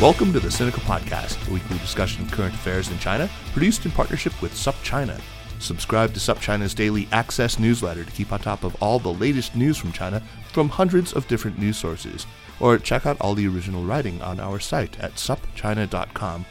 Welcome to the Sinica Podcast, a weekly discussion of current affairs in China, produced in partnership with SupChina. Subscribe to SupChina's daily access newsletter to keep on top of all the latest news from China from hundreds of different news sources, or check out all the original writing on our site at supchina.com,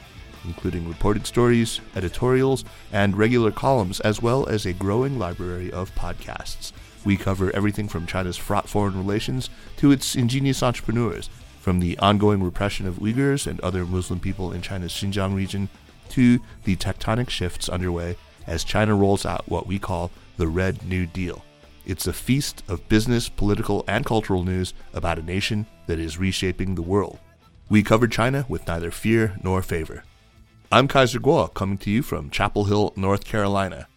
including reported stories, editorials, and regular columns, as well as a growing library of podcasts. We cover everything from China's fraught foreign relations to its ingenious entrepreneurs, from the ongoing repression of Uyghurs and other Muslim people in China's Xinjiang region to the tectonic shifts underway as China rolls out what we call the Red New Deal. It's a feast of business, political, and cultural news about a nation that is reshaping the world. We cover China with neither fear nor favor. I'm Kaiser Guo, coming to you from Chapel Hill, North Carolina.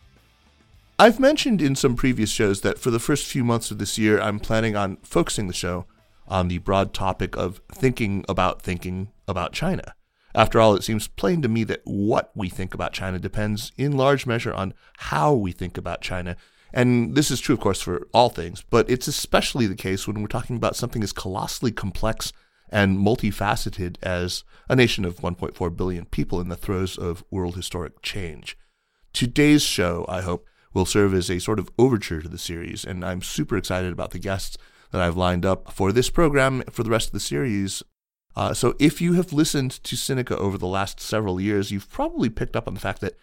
I've mentioned in some previous shows that for the first few months of this year, I'm planning on focusing the show on the broad topic of thinking about China. After all, it seems plain to me that what we think about China depends in large measure on how we think about China. And this is true, of course, for all things, but it's especially the case when we're talking about something as colossally complex and multifaceted as a nation of 1.4 billion people in the throes of world historic change. Today's show, I hope, will serve as a sort of overture to the series, and I'm super excited about the guests that I've lined up for this program for the rest of the series. So if you have listened to Sinica over the last several years, you've probably picked up on the fact that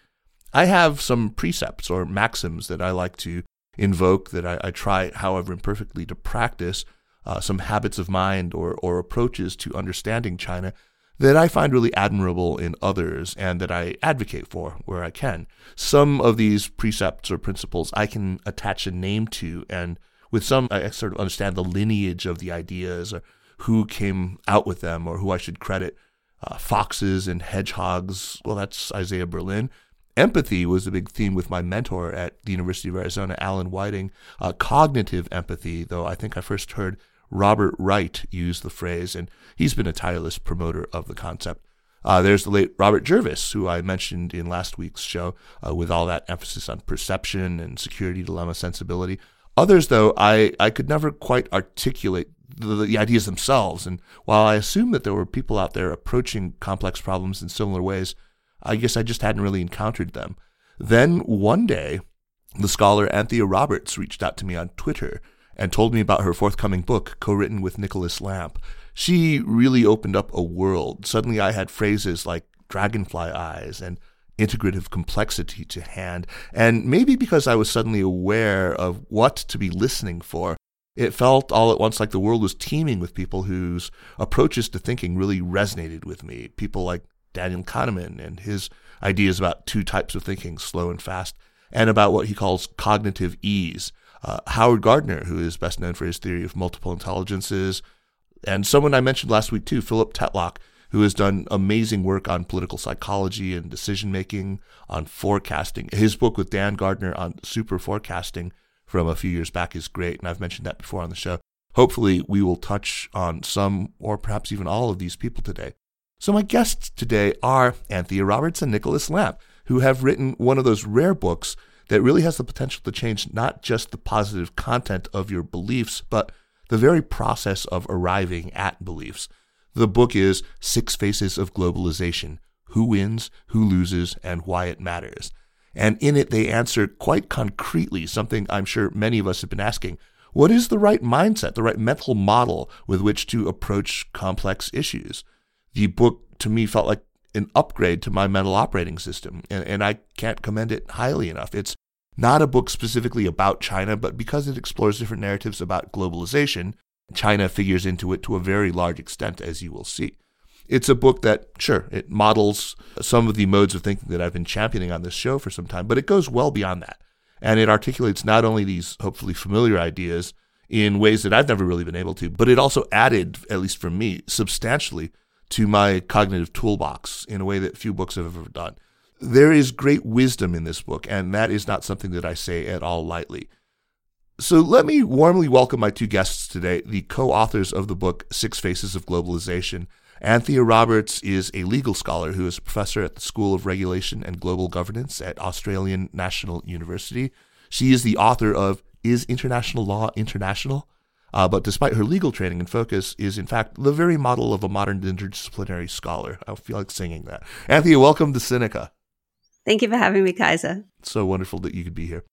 I have some precepts or maxims that I like to invoke, that I try, however imperfectly, to practice, some habits of mind or approaches to understanding China that I find really admirable in others and that I advocate for where I can. Some of these precepts or principles I can attach a name to, and with some I sort of understand the lineage of the ideas or who came out with them or who I should credit. Foxes and hedgehogs, well, that's Isaiah Berlin. Empathy was a big theme with my mentor at the University of Arizona, Alan Whiting. Cognitive empathy, though, I think I first heard Robert Wright use the phrase, and he's been a tireless promoter of the concept. There's the late Robert Jervis, who I mentioned in last week's show, with all that emphasis on perception and security dilemma sensibility. Others, though, I could never quite articulate the ideas themselves, and while I assume that there were people out there approaching complex problems in similar ways, I guess I just hadn't really encountered them. Then one day, the scholar Anthea Roberts reached out to me on Twitter and told me about her forthcoming book, co-written with Nicolas Lamp. She really opened up a world. Suddenly I had phrases like dragonfly eyes and integrative complexity to hand, and maybe because I was suddenly aware of what to be listening for, it felt all at once like the world was teeming with people whose approaches to thinking really resonated with me. People like Daniel Kahneman and his ideas about two types of thinking, slow and fast, and about what he calls cognitive ease. Howard Gardner, who is best known for his theory of multiple intelligences, and someone I mentioned last week too, Philip Tetlock, who has done amazing work on political psychology and decision-making, on forecasting. His book with Dan Gardner on super forecasting from a few years back is great, and I've mentioned that before on the show. Hopefully, we will touch on some or perhaps even all of these people today. So my guests today are Anthea Roberts and Nicolas Lamp, who have written one of those rare books that really has the potential to change not just the positive content of your beliefs, but the very process of arriving at beliefs. The book is Six Faces of Globalization: Who Wins, Who Loses, and Why it Matters. And in it, they answer quite concretely something I'm sure many of us have been asking. What is the right mindset, the right mental model with which to approach complex issues? The book, to me, felt like an upgrade to my mental operating system, and I can't commend it highly enough. It's not a book specifically about China, but because it explores different narratives about globalization, China figures into it to a very large extent, as you will see. It's a book that, sure, it models some of the modes of thinking that I've been championing on this show for some time, but it goes well beyond that. And it articulates not only these hopefully familiar ideas in ways that I've never really been able to, but it also added, at least for me, substantially to my cognitive toolbox in a way that few books have ever done. There is great wisdom in this book, and that is not something that I say at all lightly. So let me warmly welcome my two guests today, the co-authors of the book, Six Faces of Globalization. Anthea Roberts is a legal scholar who is a professor at the School of Regulation and Global Governance at Australian National University. She is the author of Is International Law International? But despite her legal training and focus, is in fact the very model of a modern interdisciplinary scholar. I feel like singing that. Anthea, welcome to Sinica. Thank you for having me, Kaiser. It's so wonderful that you could be here.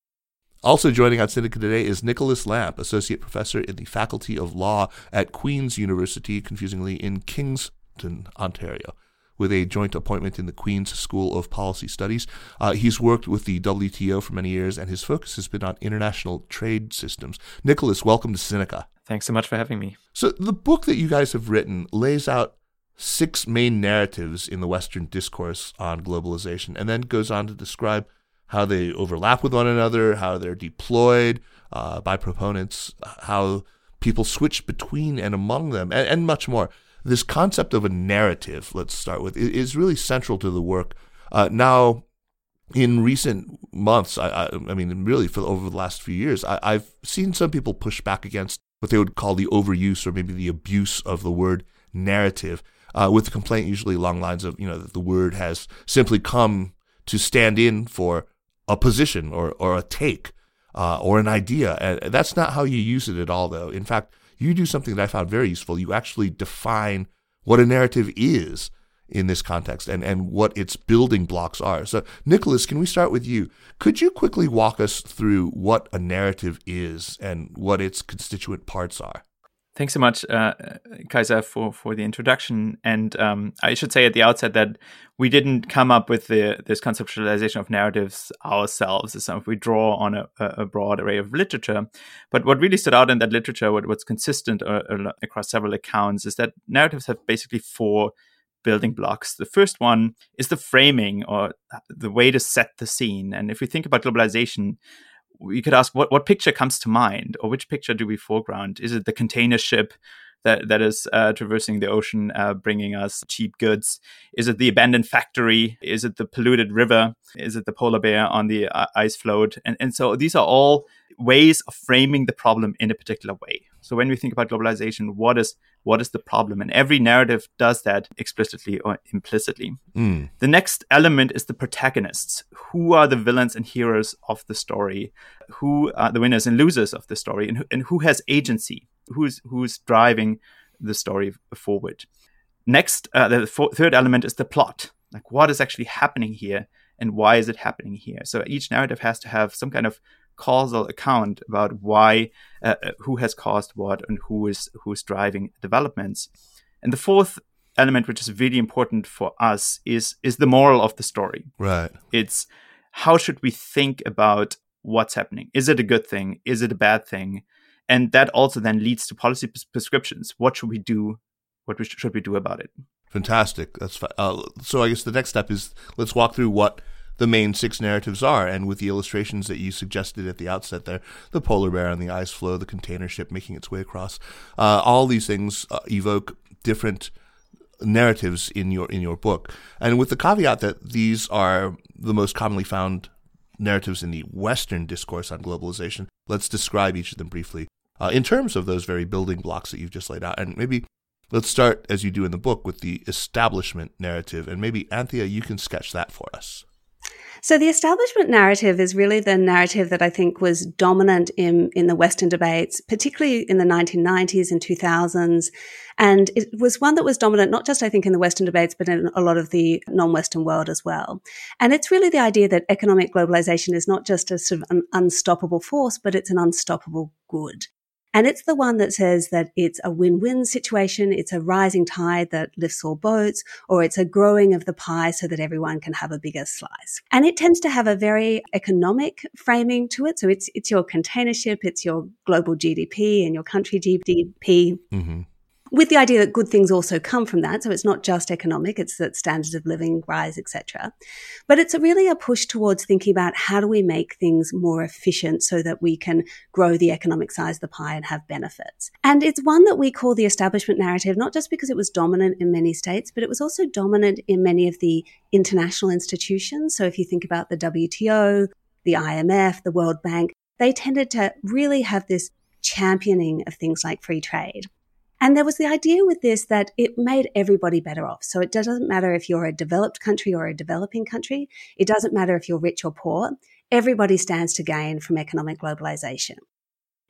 Also joining on Sinica today is Nicolas Lamp, Associate Professor in the Faculty of Law at Queen's University, confusingly in Kingston, Ontario, with a joint appointment in the Queen's School of Policy Studies. He's worked with the WTO for many years, and his focus has been on international trade systems. Nicolas, welcome to Sinica. Thanks so much for having me. So the book that you guys have written lays out six main narratives in the Western discourse on globalization, and then goes on to describe how they overlap with one another, how they're deployed by proponents, how people switch between and among them, and much more. This concept of a narrative, let's start with, is really central to the work. Now, in recent months, I mean, really for over the last few years, I've seen some people push back against what they would call the overuse or maybe the abuse of the word narrative, with the complaint usually along lines of, that the word has simply come to stand in for a position or a take or an idea. And that's not how you use it at all, though. In fact, you do something that I found very useful. You actually define what a narrative is in this context and what its building blocks are. So, Nicolas, can we start with you? Could you quickly walk us through what a narrative is and what its constituent parts are? Thanks so much, Kaiser, for the introduction. And I should say at the outset that we didn't come up with this conceptualization of narratives ourselves. It's something we draw on a broad array of literature. But what really stood out in that literature, what's consistent across several accounts, is that narratives have basically four building blocks. The first one is the framing, or the way to set the scene. And if we think about globalization, we could ask what picture comes to mind, or which picture do we foreground? Is it the container ship that is traversing the ocean, bringing us cheap goods? Is it the abandoned factory? Is it the polluted river? Is it the polar bear on the ice float? And so these are all ways of framing the problem in a particular way. So when we think about globalization, what is the problem? And every narrative does that explicitly or implicitly. Mm. The next element is the protagonists. Who are the villains and heroes of the story? Who are the winners and losers of the story? And who has agency? Who's driving the story forward? Next, the third element is the plot. Like, what is actually happening here, and why is it happening here? So each narrative has to have some kind of causal account about why, who has caused what, and who is driving developments. And the fourth element, which is really important for us, is the moral of the story. Right. It's how should we think about what's happening? Is it a good thing? Is it a bad thing? And that also then leads to policy prescriptions. What should we do? What should we do about it? Fantastic. That's fine. So I guess the next step is let's walk through what the main six narratives are, and with the illustrations that you suggested at the outset there, the polar bear on the ice floe, the container ship making its way across, all these things evoke different narratives in your book. And with the caveat that these are the most commonly found narratives in the Western discourse on globalization, let's describe each of them briefly in terms of those very building blocks that you've just laid out. And maybe let's start, as you do in the book, with the establishment narrative. And maybe, Anthea, you can sketch that for us. So the establishment narrative is really the narrative that I think was dominant in the Western debates, particularly in the 1990s and 2000s. And it was one that was dominant, not just, I think, in the Western debates, but in a lot of the non-Western world as well. And it's really the idea that economic globalization is not just a sort of an unstoppable force, but it's an unstoppable good. And it's the one that says that it's a win-win situation, it's a rising tide that lifts all boats, or it's a growing of the pie so that everyone can have a bigger slice. And it tends to have a very economic framing to it. So it's your container ship, it's your global GDP and your country GDP. Mm-hmm. with the idea that good things also come from that. So it's not just economic, it's that standards of living rise, etc. But it's really a push towards thinking about how do we make things more efficient so that we can grow the economic size of the pie and have benefits. And it's one that we call the establishment narrative, not just because it was dominant in many states, but it was also dominant in many of the international institutions. So if you think about the WTO, the IMF, the World Bank, they tended to really have this championing of things like free trade. And there was the idea with this that it made everybody better off. So it doesn't matter if you're a developed country or a developing country. It doesn't matter if you're rich or poor. Everybody stands to gain from economic globalization.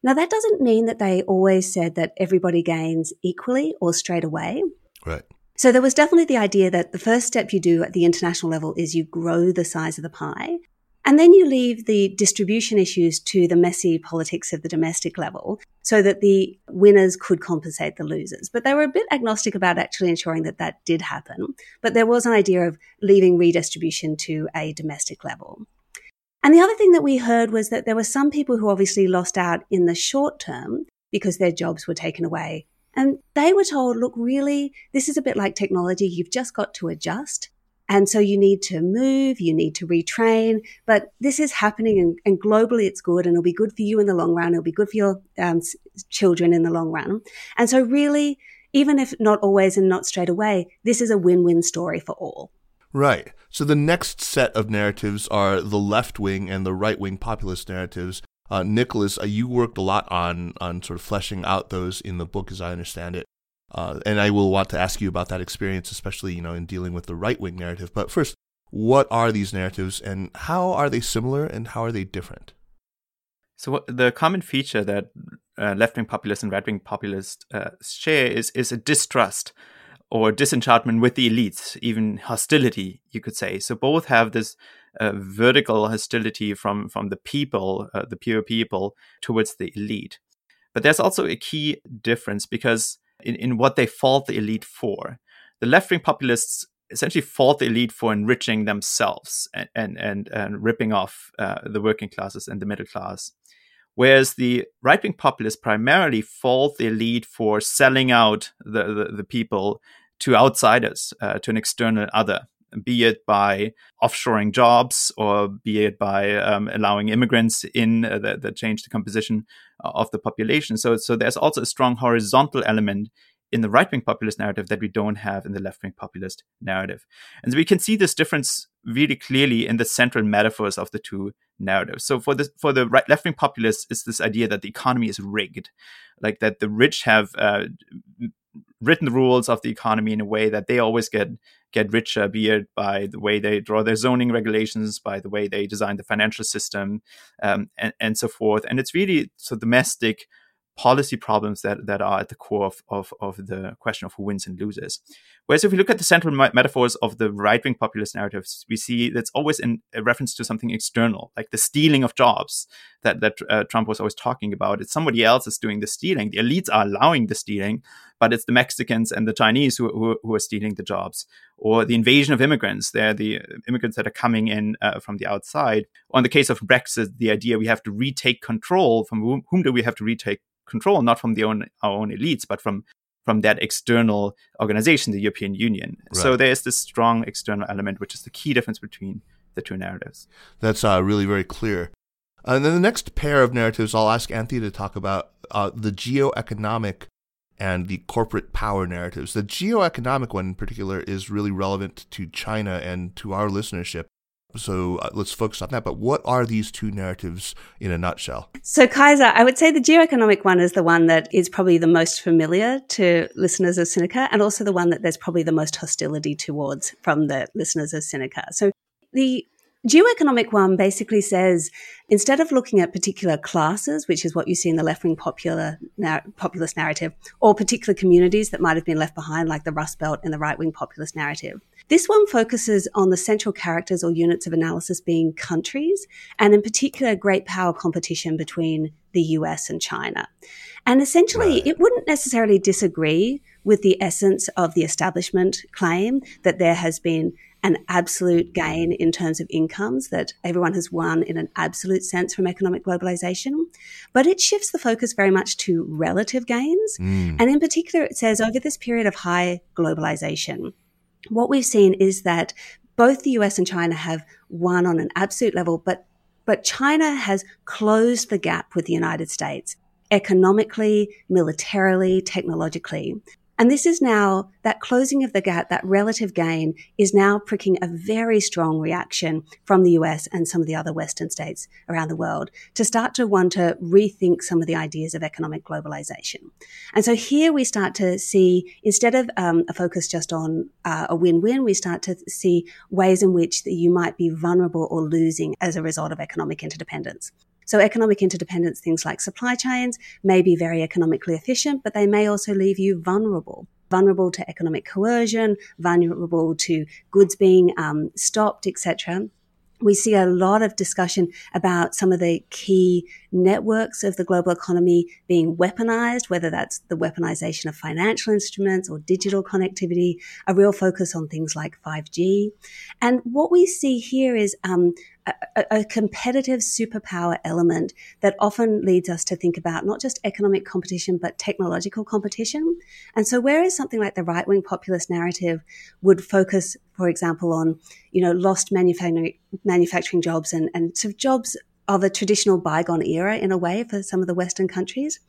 Now, that doesn't mean that they always said that everybody gains equally or straight away. Right. So there was definitely the idea that the first step you do at the international level is you grow the size of the pie. And then you leave the distribution issues to the messy politics of the domestic level so that the winners could compensate the losers. But they were a bit agnostic about actually ensuring that that did happen. But there was an idea of leaving redistribution to a domestic level. And the other thing that we heard was that there were some people who obviously lost out in the short term because their jobs were taken away. And they were told, look, really, this is a bit like technology. You've just got to adjust. And so you need to move, you need to retrain, but this is happening and globally it's good and it'll be good for you in the long run. It'll be good for your children in the long run. And so really, even if not always and not straight away, this is a win-win story for all. Right. So the next set of narratives are the left-wing and the right-wing populist narratives. Nicolas, you worked a lot on sort of fleshing out those in the book, as I understand it. And I will want to ask you about that experience, especially, you know, in dealing with the right-wing narrative. But first, what are these narratives and how are they similar and how are they different? So the common feature that left-wing populists and right-wing populists share is a distrust or disenchantment with the elites, even hostility, you could say. So both have this vertical hostility from the people, the pure people, towards the elite. But there's also a key difference because in what they fault the elite for. The left-wing populists essentially fault the elite for enriching themselves and ripping off the working classes and the middle class. Whereas the right-wing populists primarily fault the elite for selling out the people to outsiders, to an external other, be it by offshoring jobs or be it by allowing immigrants in that change the composition of the population. So there's also a strong horizontal element in the right-wing populist narrative that we don't have in the left-wing populist narrative. And so we can see this difference really clearly in the central metaphors of the two narratives. So for the left-wing populists, it's this idea that the economy is rigged, like that the rich have written the rules of the economy in a way that they always get richer, be it by the way they draw their zoning regulations, by the way they design the financial system, and so forth. And it's really so domestic policy problems that are at the core of the question of who wins and loses. Whereas if we look at the central metaphors of the right-wing populist narratives, we see that's always in a reference to something external, like the stealing of jobs that Trump was always talking about. It's somebody else is doing the stealing. The elites are allowing the stealing, but it's the Mexicans and the Chinese who are stealing the jobs. Or the invasion of immigrants. They're the immigrants that are coming in from the outside. Or in the case of Brexit, the idea we have to retake control. From whom do we have to retake control, not from our own elites, but from that external organization, the European Union. Right. So there's this strong external element, which is the key difference between the two narratives. That's really very clear. And then the next pair of narratives, I'll ask Anthea to talk about the geo-economic and the corporate power narratives. The geo-economic one in particular is really relevant to China and to our listenership. So let's focus on that. But what are these two narratives in a nutshell? So Kaiser, I would say the geo-economic one is the one that is probably the most familiar to listeners of Sinica and also the one that there's probably the most hostility towards from the listeners of Sinica. So the geo-economic one basically says instead of looking at particular classes, which is what you see in the left-wing populist narrative, or particular communities that might have been left behind like the Rust Belt in the right-wing populist narrative, this one focuses on the central characters or units of analysis being countries, and in particular, great power competition between the US and China. And essentially, right, it wouldn't necessarily disagree with the essence of the establishment claim that there has been an absolute gain in terms of incomes, that everyone has won in an absolute sense from economic globalization. But it shifts the focus very much to relative gains. And in particular, it says over this period of high globalization, what we've seen is that both the US and China have won on an absolute level, but China has closed the gap with the United States economically, militarily, technologically. And this is now, that closing of the gap, that relative gain is now pricking a very strong reaction from the US and some of the other Western states around the world to start to want to rethink some of the ideas of economic globalization. And so here we start to see, instead of a focus just on a win-win, we start to see ways in which that you might be vulnerable or losing as a result of economic interdependence. So economic interdependence, things like supply chains, may be very economically efficient, but they may also leave you vulnerable to economic coercion, vulnerable to goods being stopped, etc. We see a lot of discussion about some of the key networks of the global economy being weaponized, whether that's the weaponization of financial instruments or digital connectivity, a real focus on things like 5G. And what we see here is a competitive superpower element that often leads us to think about not just economic competition, but technological competition. And so whereas something like the right-wing populist narrative would focus, for example, on, you know, lost manufacturing jobs and sort of jobs of a traditional bygone era in a way for some of the Western countries,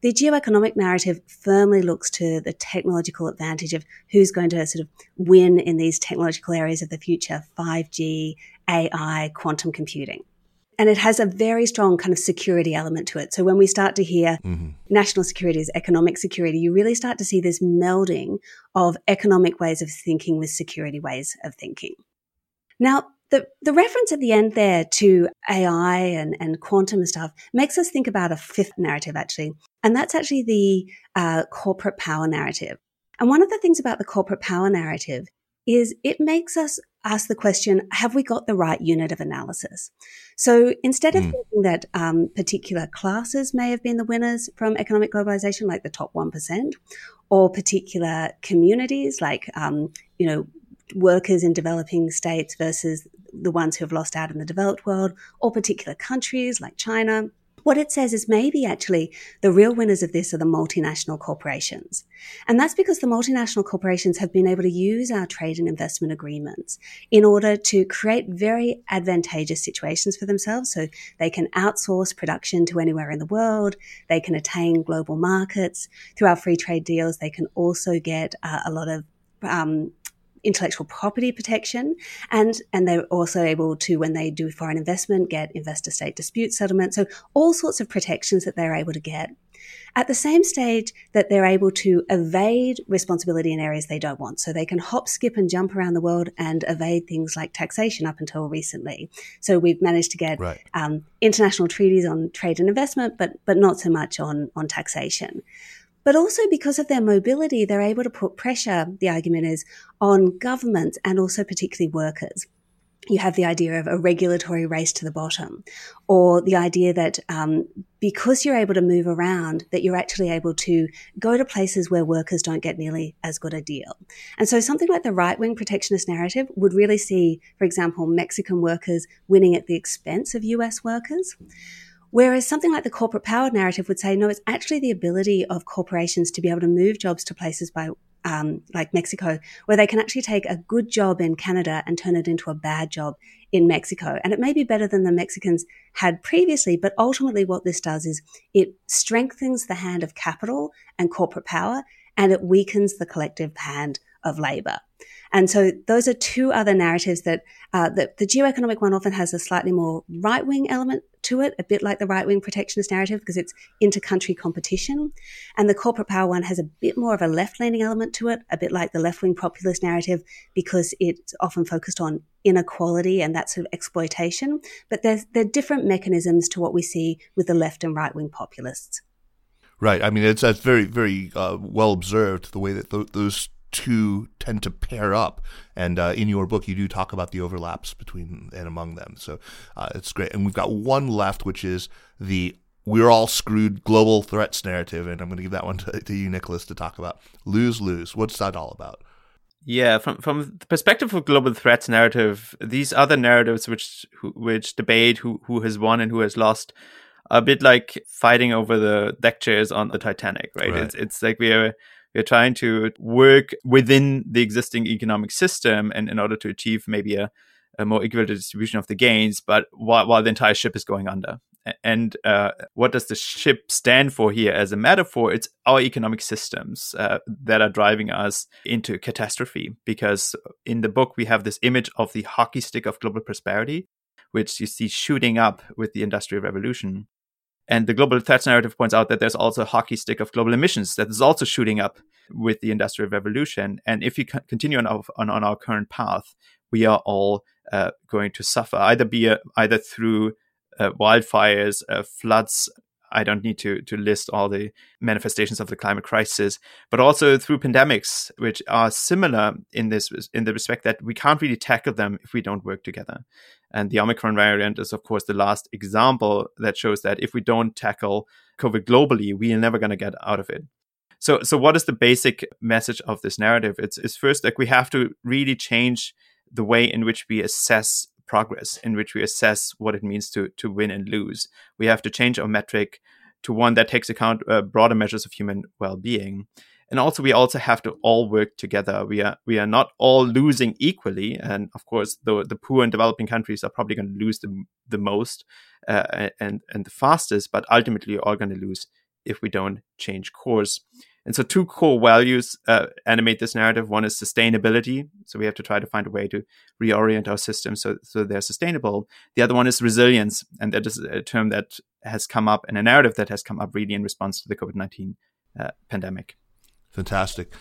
the geoeconomic narrative firmly looks to the technological advantage of who's going to sort of win in these technological areas of the future, 5G, AI, quantum computing. And it has a very strong kind of security element to it. So when we start to hear national security is economic security, you really start to see this melding of economic ways of thinking with security ways of thinking. Now, the reference at the end there to AI and quantum and stuff makes us think about a fifth narrative, actually. And that's actually the corporate power narrative. And one of the things about the corporate power narrative is it makes us ask the question, have we got the right unit of analysis? So instead of thinking that particular classes may have been the winners from economic globalization, like the top 1%, or particular communities like, you know, workers in developing states versus the ones who have lost out in the developed world, or particular countries like China. What it says is maybe actually the real winners of this are the multinational corporations. And that's because the multinational corporations have been able to use our trade and investment agreements in order to create very advantageous situations for themselves. So they can outsource production to anywhere in the world. They can attain global markets. Through our free trade deals, they can also get a lot of intellectual property protection, and they're also able to, when they do foreign investment, get investor-state dispute settlement. So all sorts of protections that they're able to get. At the same stage that they're able to evade responsibility in areas they don't want. So they can hop, skip and jump around the world and evade things like taxation up until recently. So we've managed to get international treaties on trade and investment, but not so much on taxation. But also because of their mobility, they're able to put pressure, the argument is, on governments and also particularly workers. You have the idea of a regulatory race to the bottom, or the idea that because you're able to move around, that you're actually able to go to places where workers don't get nearly as good a deal. And so something like the right-wing protectionist narrative would really see, for example, Mexican workers winning at the expense of US workers. Whereas something like the corporate power narrative would say, no, it's actually the ability of corporations to be able to move jobs to places by, like Mexico, where they can actually take a good job in Canada and turn it into a bad job in Mexico. And it may be better than the Mexicans had previously, but ultimately what this does is it strengthens the hand of capital and corporate power, and it weakens the collective hand of labor. And so those are two other narratives that the geoeconomic one often has a slightly more right-wing element to it, a bit like the right-wing protectionist narrative because it's inter-country competition. And the corporate power one has a bit more of a left-leaning element to it, a bit like the left-wing populist narrative because it's often focused on inequality and that sort of exploitation. But there are different mechanisms to what we see with the left and right-wing populists. Right. I mean, that's very, very well observed, the way that those two tend to pair up, and in your book you do talk about the overlaps between and among them, so it's great. And we've got one left, which is the we're all screwed global threats narrative, and I'm going to give that one to you, Nicolas, to talk about. Lose, lose, what's that all about? Yeah, from the perspective of global threats narrative, these other narratives which debate who has won and who has lost are a bit like fighting over the deck chairs on the Titanic, right? It's like we're trying to work within the existing economic system and in order to achieve maybe a more equitable distribution of the gains, but while the entire ship is going under. And what does the ship stand for here as a metaphor? It's our economic systems that are driving us into catastrophe, because in the book, we have this image of the hockey stick of global prosperity, which you see shooting up with the Industrial Revolution. And the global threats narrative points out that there's also a hockey stick of global emissions that is also shooting up with the Industrial Revolution. And if we continue on our current path, we are all going to suffer, either through wildfires, floods. I don't need to list all the manifestations of the climate crisis, but also through pandemics, which are similar in the respect that we can't really tackle them if we don't work together. And the Omicron variant is, of course, the last example that shows that if we don't tackle COVID globally, we are never going to get out of it. So what is the basic message of this narrative? It's first, like, we have to really change the way in which we assess progress, in which we assess what it means to win and lose. We have to change our metric to one that takes account broader measures of human well-being. And also, we also have to all work together. We are not all losing equally. And of course, the poor and developing countries are probably going to lose the most and the fastest, but ultimately you're all going to lose if we don't change course. And so two core values animate this narrative. One is sustainability. So we have to try to find a way to reorient our systems so they're sustainable. The other one is resilience. And that is a term that has come up and a narrative that has come up really in response to the COVID-19 pandemic. Fantastic.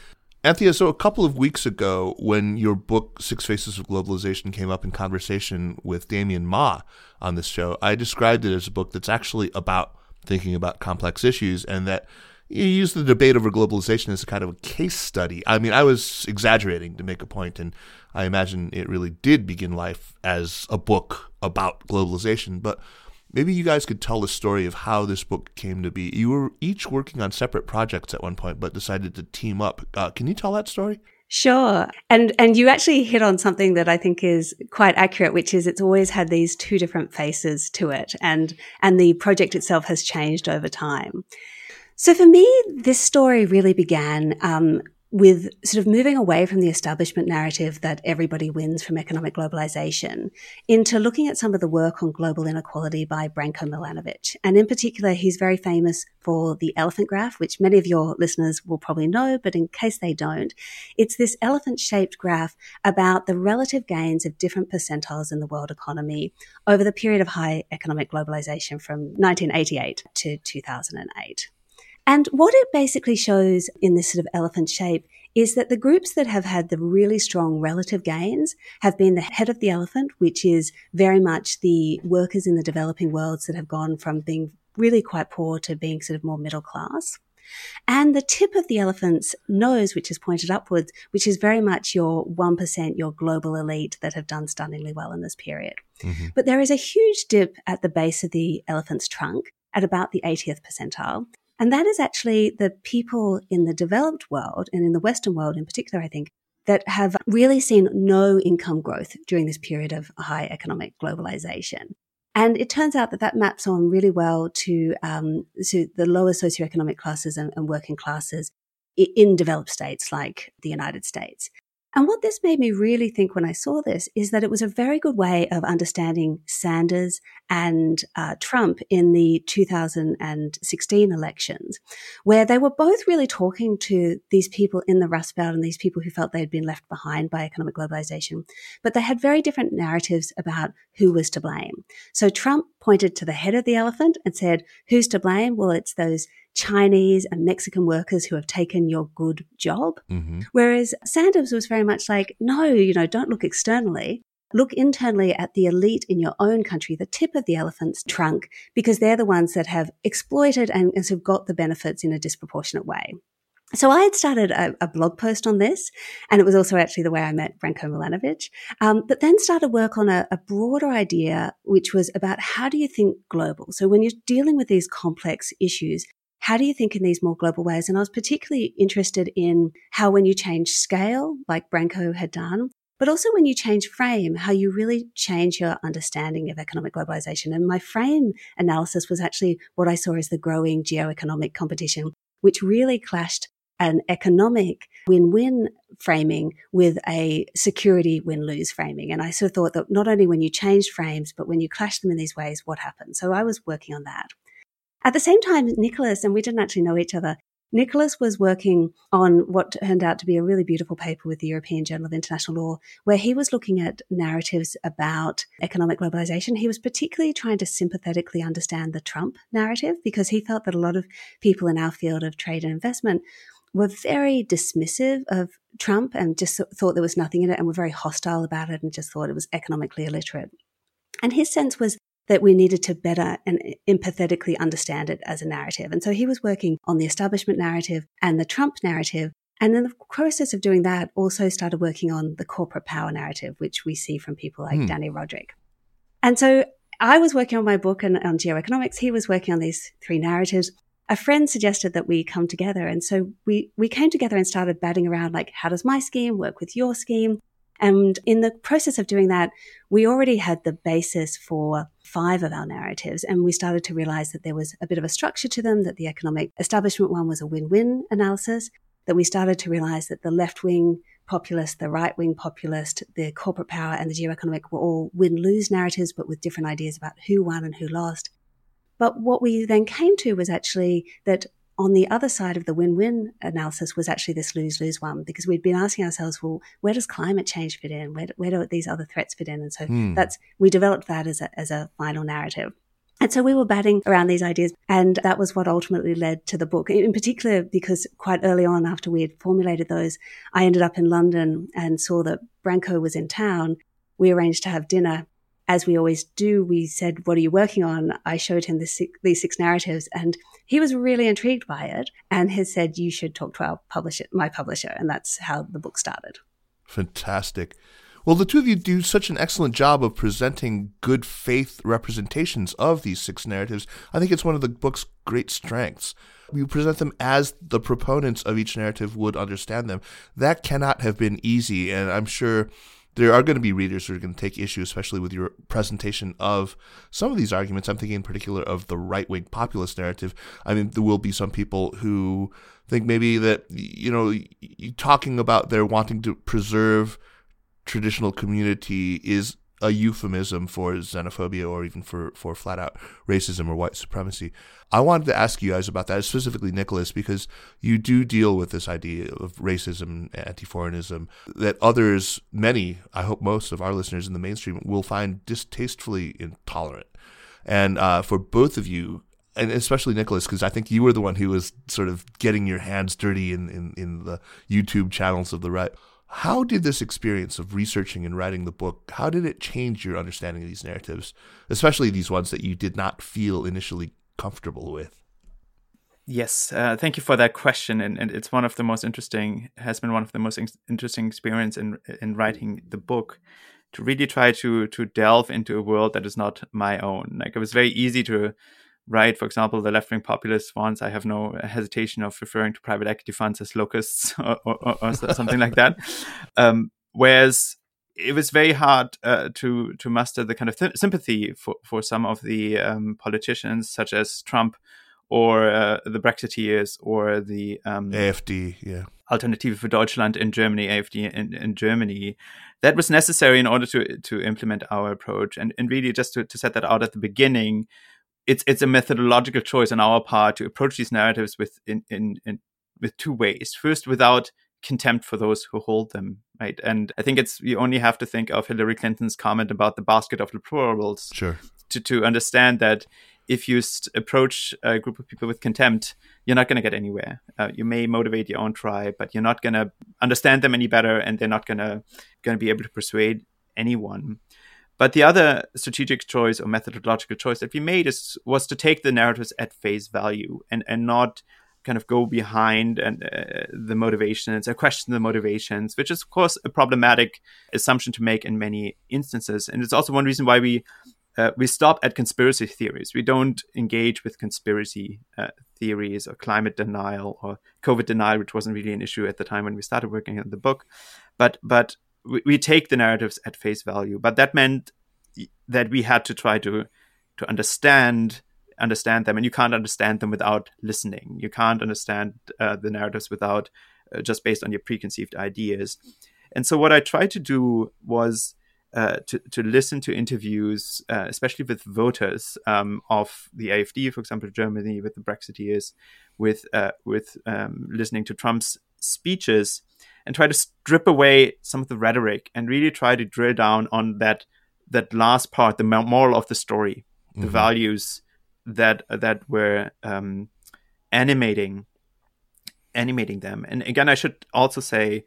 Anthea, so a couple of weeks ago, when your book, Six Faces of Globalization, came up in conversation with Damien Ma on this show, I described it as a book that's actually about thinking about complex issues, and that you use the debate over globalization as a kind of a case study. I mean, I was exaggerating to make a point, and I imagine it really did begin life as a book about globalization. But maybe you guys could tell the story of how this book came to be. You were each working on separate projects at one point, but decided to team up. Can you tell that story? Sure. And you actually hit on something that I think is quite accurate, which is it's always had these two different faces to it, and the project itself has changed over time. So for me, this story really began with sort of moving away from the establishment narrative that everybody wins from economic globalization into looking at some of the work on global inequality by Branko Milanovic. And in particular, he's very famous for the elephant graph, which many of your listeners will probably know, but in case they don't, it's this elephant-shaped graph about the relative gains of different percentiles in the world economy over the period of high economic globalization from 1988 to 2008. And what it basically shows in this sort of elephant shape is that the groups that have had the really strong relative gains have been the head of the elephant, which is very much the workers in the developing worlds that have gone from being really quite poor to being sort of more middle class. And the tip of the elephant's nose, which is pointed upwards, which is very much your 1%, your global elite that have done stunningly well in this period. Mm-hmm. But there is a huge dip at the base of the elephant's trunk at about the 80th percentile. And that is actually the people in the developed world, and in the Western world in particular, I think, that have really seen no income growth during this period of high economic globalization. And it turns out that maps on really well to the lower socioeconomic classes and working classes in developed states like the United States. And what this made me really think when I saw this is that it was a very good way of understanding Sanders and Trump in the 2016 elections, where they were both really talking to these people in the Rust Belt and these people who felt they had been left behind by economic globalization, but they had very different narratives about who was to blame. So Trump pointed to the head of the elephant and said, who's to blame? Well, it's those Chinese and Mexican workers who have taken your good job. Mm-hmm. Whereas Sanders was very much like, no, don't look externally. Look internally at the elite in your own country, the tip of the elephant's trunk, because they're the ones that have exploited and sort of got the benefits in a disproportionate way. So I had started a blog post on this, and it was also actually the way I met Branko Milanovic, but then started work on a broader idea, which was about how do you think global? So when you're dealing with these complex issues, how do you think in these more global ways? And I was particularly interested in how when you change scale, like Branko had done, but also when you change frame, how you really change your understanding of economic globalization. And my frame analysis was actually what I saw as the growing geoeconomic competition, which really clashed an economic win-win framing with a security win-lose framing. And I sort of thought that not only when you change frames, but when you clash them in these ways, what happens? So I was working on that. At the same time, Nicolas, and we didn't actually know each other, Nicolas was working on what turned out to be a really beautiful paper with the European Journal of International Law, where he was looking at narratives about economic globalization. He was particularly trying to sympathetically understand the Trump narrative, because he felt that a lot of people in our field of trade and investment were very dismissive of Trump and just thought there was nothing in it and were very hostile about it and just thought it was economically illiterate. And his sense was that we needed to better and empathetically understand it as a narrative. And so he was working on the establishment narrative and the Trump narrative. And in the process of doing that, also started working on the corporate power narrative, which we see from people like Danny Roderick. And so I was working on my book and on geoeconomics. He was working on these three narratives. A friend suggested that we come together. And so we came together and started batting around, like, how does my scheme work with your scheme? And in the process of doing that, we already had the basis for 5 of our narratives. And we started to realize that there was a bit of a structure to them, that the economic establishment one was a win-win analysis, that we started to realize that the left-wing populist, the right-wing populist, the corporate power and the geoeconomic were all win-lose narratives, but with different ideas about who won and who lost. But what we then came to was actually that on the other side of the win-win analysis was actually this lose-lose one, because we'd been asking ourselves, well, where does climate change fit in? Where do these other threats fit in? And so we developed that as a final narrative. And so we were batting around these ideas, and that was what ultimately led to the book, in particular because quite early on after we had formulated those, I ended up in London and saw that Branko was in town. We arranged to have dinner. As we always do, we said, what are you working on? I showed him these 6 narratives, and he was really intrigued by it and has said, you should talk to my publisher. And that's how the book started. Fantastic. Well, the two of you do such an excellent job of presenting good faith representations of these 6 narratives. I think it's one of the book's great strengths. You present them as the proponents of each narrative would understand them. That cannot have been easy, and I'm sure there are going to be readers who are going to take issue, especially with your presentation of some of these arguments. I'm thinking in particular of the right-wing populist narrative. I mean, there will be some people who think maybe that, you know, talking about their wanting to preserve traditional community is a euphemism for xenophobia or even for flat-out racism or white supremacy. I wanted to ask you guys about that, specifically Nicolas, because you do deal with this idea of racism, anti-foreignism, that others, many, I hope most of our listeners in the mainstream, will find distastefully intolerant. And for both of you, and especially Nicolas, because I think you were the one who was sort of getting your hands dirty in the YouTube channels of the right. How did this experience of researching and writing the book, how did it change your understanding of these narratives, especially these ones that you did not feel initially comfortable with? Yes, thank you for that question. And it's one of the most interesting, has been one of the most interesting experience in writing the book, to really try to delve into a world that is not my own. Like, it was very easy to write, for example, the left-wing populist ones. I have no hesitation of referring to private equity funds as locusts or something like that. Whereas it was very hard to muster the kind of sympathy for some of the politicians, such as Trump or the Brexiteers or the AfD, Alternative for Deutschland in Germany, AfD in Germany. That was necessary in order to implement our approach and really just to set that out at the beginning. It's a methodological choice on our part to approach these narratives with 2 ways. First, without contempt for those who hold them, right? And I think you only have to think of Hillary Clinton's comment about the basket of deplorables to understand that if you approach a group of people with contempt, you're not going to get anywhere. You may motivate your own tribe, but you're not going to understand them any better, and they're not going to be able to persuade anyone. But the other strategic choice or methodological choice that we made was to take the narratives at face value and not kind of go behind the motivations or question the motivations, which is, of course, a problematic assumption to make in many instances. And it's also one reason why we stop at conspiracy theories. We don't engage with conspiracy theories or climate denial or COVID denial, which wasn't really an issue at the time when we started working on the book. But we take the narratives at face value. But that meant that we had to try to understand them. And you can't understand them without listening. You can't understand the narratives without just based on your preconceived ideas. And so what I tried to do was to listen to interviews, especially with voters of the AfD, for example, Germany, with the Brexiteers, with listening to Trump's speeches, and try to strip away some of the rhetoric and really try to drill down on that last part, the moral of the story, mm-hmm. the values that were animating them. And again, I should also say,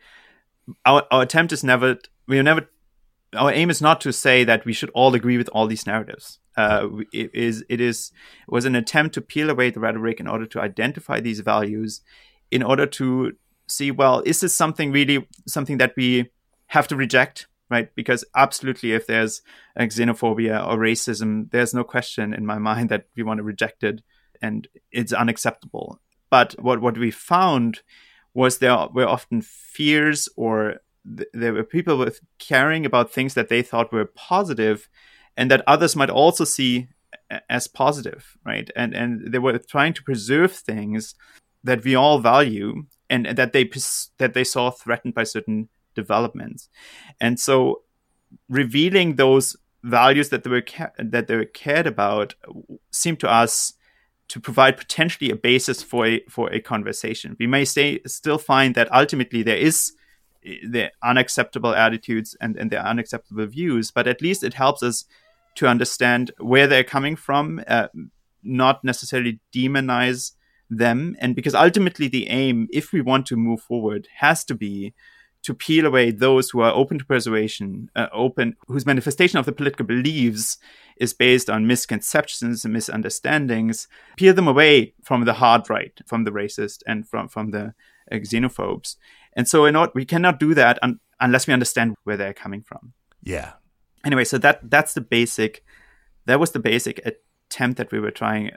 our attempt is never our aim is not to say that we should all agree with all these narratives. It was an attempt to peel away the rhetoric in order to identify these values, in order to see, well, is this something that we have to reject, right? Because absolutely, if there's xenophobia or racism, there's no question in my mind that we want to reject it and it's unacceptable. But what we found was there were often fears or there were people with caring about things that they thought were positive and that others might also see as positive, right? And they were trying to preserve things that we all value and that they saw threatened by certain developments. And so revealing those values that they were cared about seemed to us to provide potentially a basis for a conversation. We may still find that ultimately there is the unacceptable attitudes and their unacceptable views, but at least it helps us to understand where they're coming from, not necessarily demonize them. And because ultimately the aim, if we want to move forward, has to be to peel away those who are open to persuasion, whose manifestation of the political beliefs is based on misconceptions and misunderstandings, peel them away from the hard right, from the racist and from the xenophobes. And so we cannot do that unless we understand where they're coming from. Yeah. Anyway, so that was the basic attempt that we were trying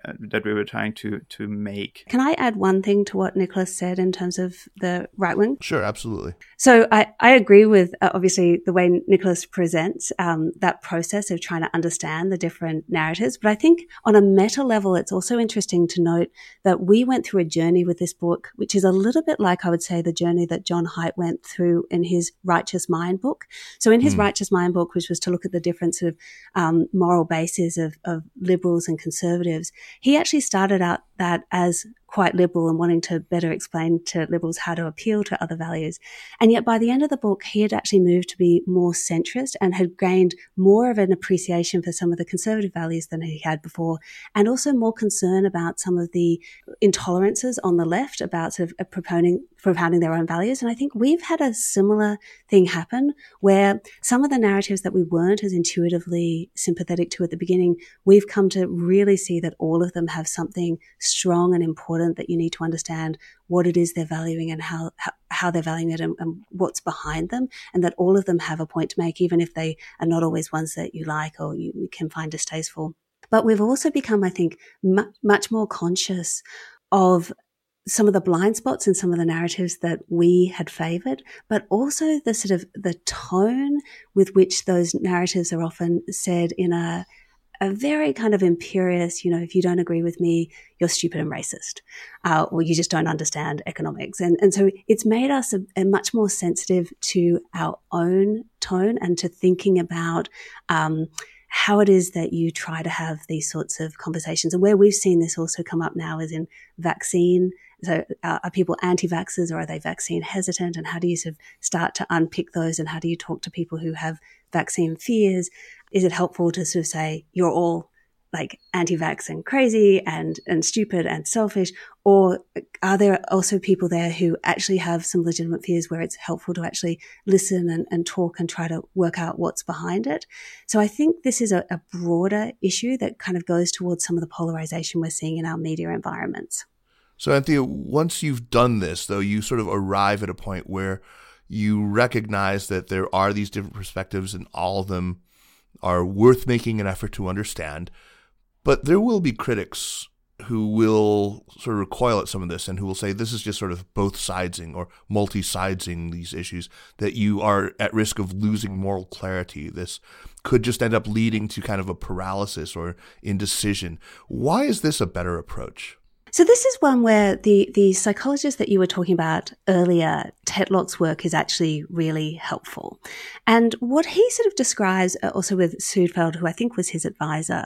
to make. Can I add one thing to what Nicolas said in terms of the right wing? Sure, absolutely. So I agree with obviously the way Nicolas presents that process of trying to understand the different narratives. But I think on a meta level, it's also interesting to note that we went through a journey with this book, which is a little bit like, I would say, the journey that John Haidt went through in his Righteous Mind book. So in his Righteous Mind book, which was to look at the different sort of moral bases of liberals and conservatives, he actually started out that as quite liberal and wanting to better explain to liberals how to appeal to other values. And yet by the end of the book, he had actually moved to be more centrist and had gained more of an appreciation for some of the conservative values than he had before, and also more concern about some of the intolerances on the left about sort of propounding their own values. And I think we've had a similar thing happen where some of the narratives that we weren't as intuitively sympathetic to at the beginning, we've come to really see that all of them have something strong and important that you need to understand what it is they're valuing and how they're valuing it and what's behind them, and that all of them have a point to make, even if they are not always ones that you like or you can find distasteful. But we've also become, I think, much more conscious of some of the blind spots in some of the narratives that we had favored, but also the sort of the tone with which those narratives are often said in a very kind of imperious, if you don't agree with me, you're stupid and racist, or you just don't understand economics. And so it's made us a much more sensitive to our own tone and to thinking about how it is that you try to have these sorts of conversations. And where we've seen this also come up now is in vaccine. So are people anti-vaxxers or are they vaccine hesitant? And how do you sort of start to unpick those? And how do you talk to people who have vaccine fears? Is it helpful to sort of say you're all like anti-vax and crazy and stupid and selfish? Or are there also people there who actually have some legitimate fears where it's helpful to actually listen and talk and try to work out what's behind it? So I think this is a broader issue that kind of goes towards some of the polarization we're seeing in our media environments. So Anthea, once you've done this, though, you sort of arrive at a point where you recognize that there are these different perspectives and all of them are worth making an effort to understand, but there will be critics who will sort of recoil at some of this and who will say this is just sort of both sidesing or multi-sidesing these issues, that you are at risk of losing moral clarity. This could just end up leading to kind of a paralysis or indecision. Why is this a better approach? So this is one where the psychologist that you were talking about earlier, Tetlock's work is actually really helpful. And what he sort of describes also with Sudfeld, who I think was his advisor,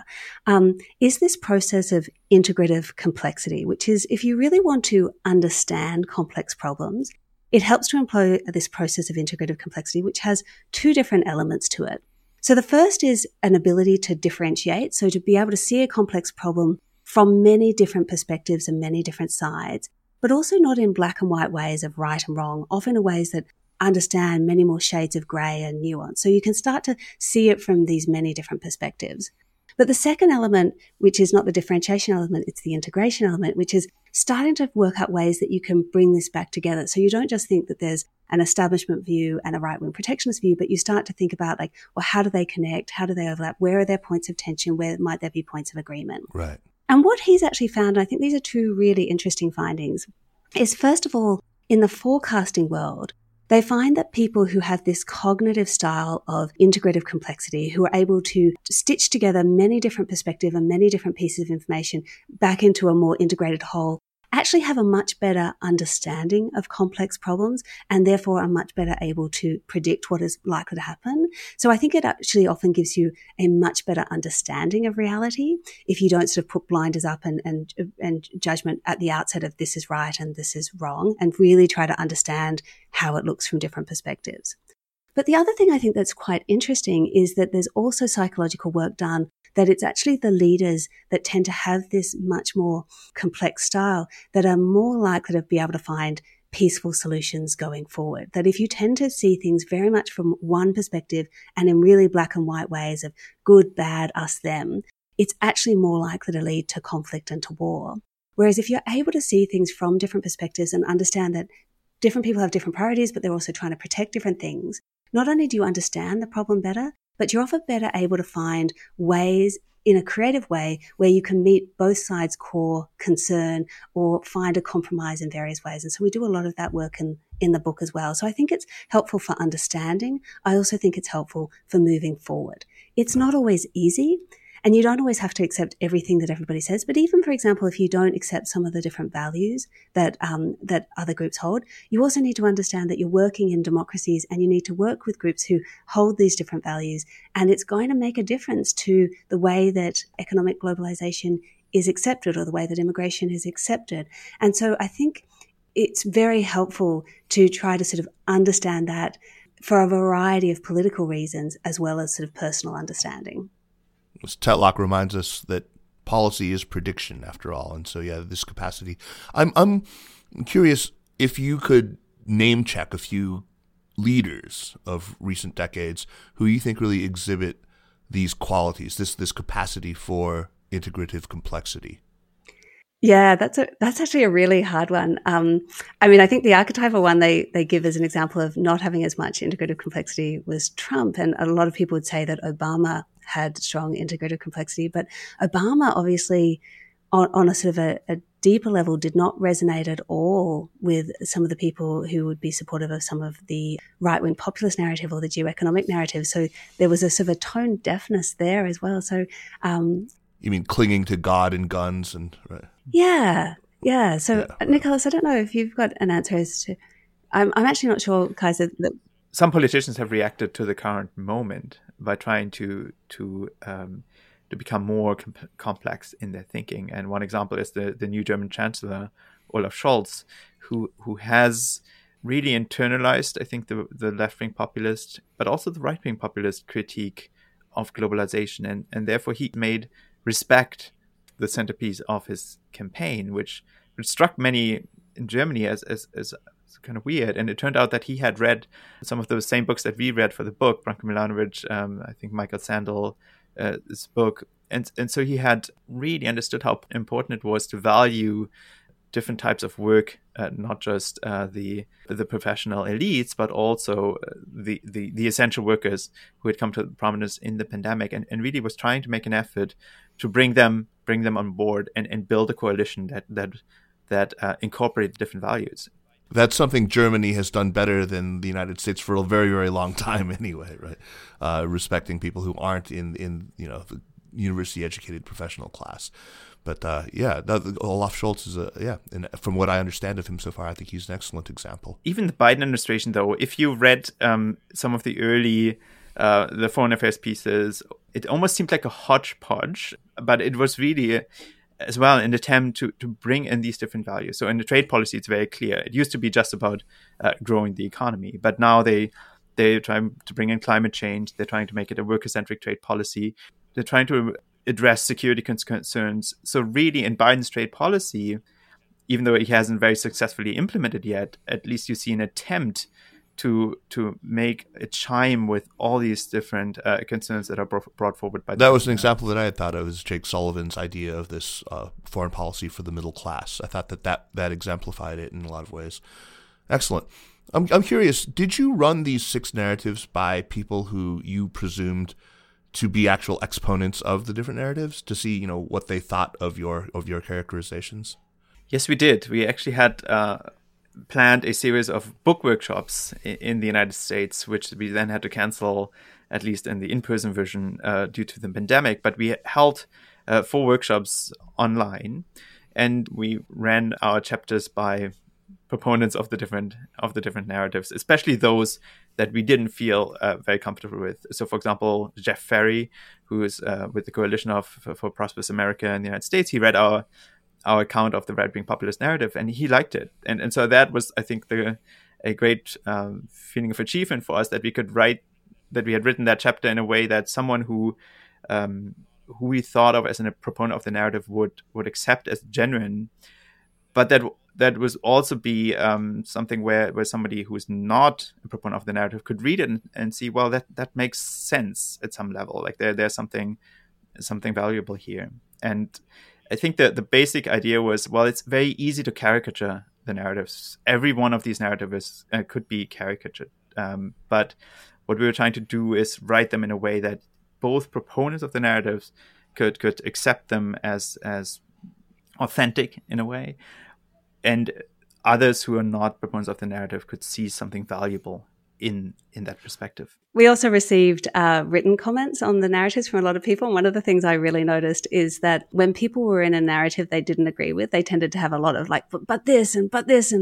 is this process of integrative complexity, which is if you really want to understand complex problems, it helps to employ this process of integrative complexity, which has two different elements to it. So the first is an ability to differentiate, so to be able to see a complex problem from many different perspectives and many different sides, but also not in black and white ways of right and wrong, often in ways that understand many more shades of grey and nuance. So you can start to see it from these many different perspectives. But the second element, which is not the differentiation element, it's the integration element, which is starting to work out ways that you can bring this back together. So you don't just think that there's an establishment view and a right-wing protectionist view, but you start to think about like, well, how do they connect? How do they overlap? Where are their points of tension? Where might there be points of agreement? Right. And what he's actually found, and I think these are two really interesting findings, is first of all, in the forecasting world, they find that people who have this cognitive style of integrative complexity, who are able to stitch together many different perspectives and many different pieces of information back into a more integrated whole, actually have a much better understanding of complex problems and therefore are much better able to predict what is likely to happen. So I think it actually often gives you a much better understanding of reality if you don't sort of put blinders up and judgment at the outset of this is right and this is wrong, and really try to understand how it looks from different perspectives. But the other thing I think that's quite interesting is that there's also psychological work done that it's actually the leaders that tend to have this much more complex style that are more likely to be able to find peaceful solutions going forward. That if you tend to see things very much from one perspective and in really black and white ways of good, bad, us, them, it's actually more likely to lead to conflict and to war. Whereas if you're able to see things from different perspectives and understand that different people have different priorities, but they're also trying to protect different things, not only do you understand the problem better, but you're often better able to find ways in a creative way where you can meet both sides' core concern or find a compromise in various ways. And so we do a lot of that work in the book as well. So I think it's helpful for understanding. I also think it's helpful for moving forward. It's not always easy, and you don't always have to accept everything that everybody says. But even, for example, if you don't accept some of the different values that that other groups hold, you also need to understand that you're working in democracies and you need to work with groups who hold these different values. And it's going to make a difference to the way that economic globalization is accepted or the way that immigration is accepted. And so I think it's very helpful to try to sort of understand that for a variety of political reasons as well as sort of personal understanding. Tetlock reminds us that policy is prediction, after all, and so yeah, this capacity. I'm curious if you could name check a few leaders of recent decades who you think really exhibit these qualities, this capacity for integrative complexity. Yeah, that's actually a really hard one. I mean, I think the archetypal one they give as an example of not having as much integrative complexity was Trump, and a lot of people would say that Obama had strong integrative complexity, but Obama obviously on a sort of a deeper level did not resonate at all with some of the people who would be supportive of some of the right-wing populist narrative or the geo-economic narrative. So there was a sort of a tone deafness there as well. So you mean clinging to God and guns and right. Yeah. So, yeah. Nicolas, I don't know if you've got an answer as to... I'm actually not sure, Kaiser. That... Some politicians have reacted to the current moment by trying to become more complex in their thinking. And one example is the new German Chancellor, Olaf Scholz, who has really internalized, I think, the left-wing populist, but also the right-wing populist critique of globalization. And therefore he made respect the centerpiece of his campaign, which struck many in Germany as kind of weird. And it turned out that he had read some of those same books that we read for the book, Branko Milanovic, I think Michael Sandel's book. And so he had really understood how important it was to value different types of work, not just the professional elites, but also the essential workers who had come to prominence in the pandemic, and really was trying to make an effort to bring them bring them on board, and build a coalition that incorporates different values. That's something Germany has done better than the United States for a very, very long time anyway, right? Respecting people who aren't in the university-educated professional class. But Olaf Scholz is and from what I understand of him so far, I think he's an excellent example. Even the Biden administration, though, if you read some of the early the foreign affairs pieces, it almost seemed like a hodgepodge, but it was really as well an attempt to bring in these different values. So in the trade policy, it's very clear. It used to be just about growing the economy, but now they're trying to bring in climate change. They're trying to make it a worker-centric trade policy. They're trying to address security concerns. So really, in Biden's trade policy, even though he hasn't very successfully implemented yet, at least you see an attempt to make a chime with all these different concerns that are brought forward by That was an example that I had thought of, is Jake Sullivan's idea of this foreign policy for the middle class. I thought that exemplified it in a lot of ways. Excellent. I'm curious, did you run these six narratives by people who you presumed to be actual exponents of the different narratives to see, what they thought of your characterizations? Yes, we did. We actually had planned a series of book workshops in the United States, which we then had to cancel, at least in the in-person version, due to the pandemic. But we held 4 workshops online, and we ran our chapters by proponents of the different narratives, especially those that we didn't feel very comfortable with. So, for example, Jeff Ferry, who is with the Coalition for Prosperous America in the United States, he read our account of the right-wing populist narrative, and he liked it. And so that was, I think, a great feeling of achievement for us, that we could that we had written that chapter in a way that someone who we thought of as a proponent of the narrative would accept as genuine, but that would also be something where somebody who is not a proponent of the narrative could read it and see, well, that makes sense at some level. Like there's something valuable here. And I think that the basic idea was, well, it's very easy to caricature the narratives. Every one of these narratives could be caricatured. But what we were trying to do is write them in a way that both proponents of the narratives could accept them as authentic in a way, and others who are not proponents of the narrative could see something valuable in that perspective. We also received written comments on the narratives from a lot of people. And one of the things I really noticed is that when people were in a narrative they didn't agree with, they tended to have a lot of like, but this, and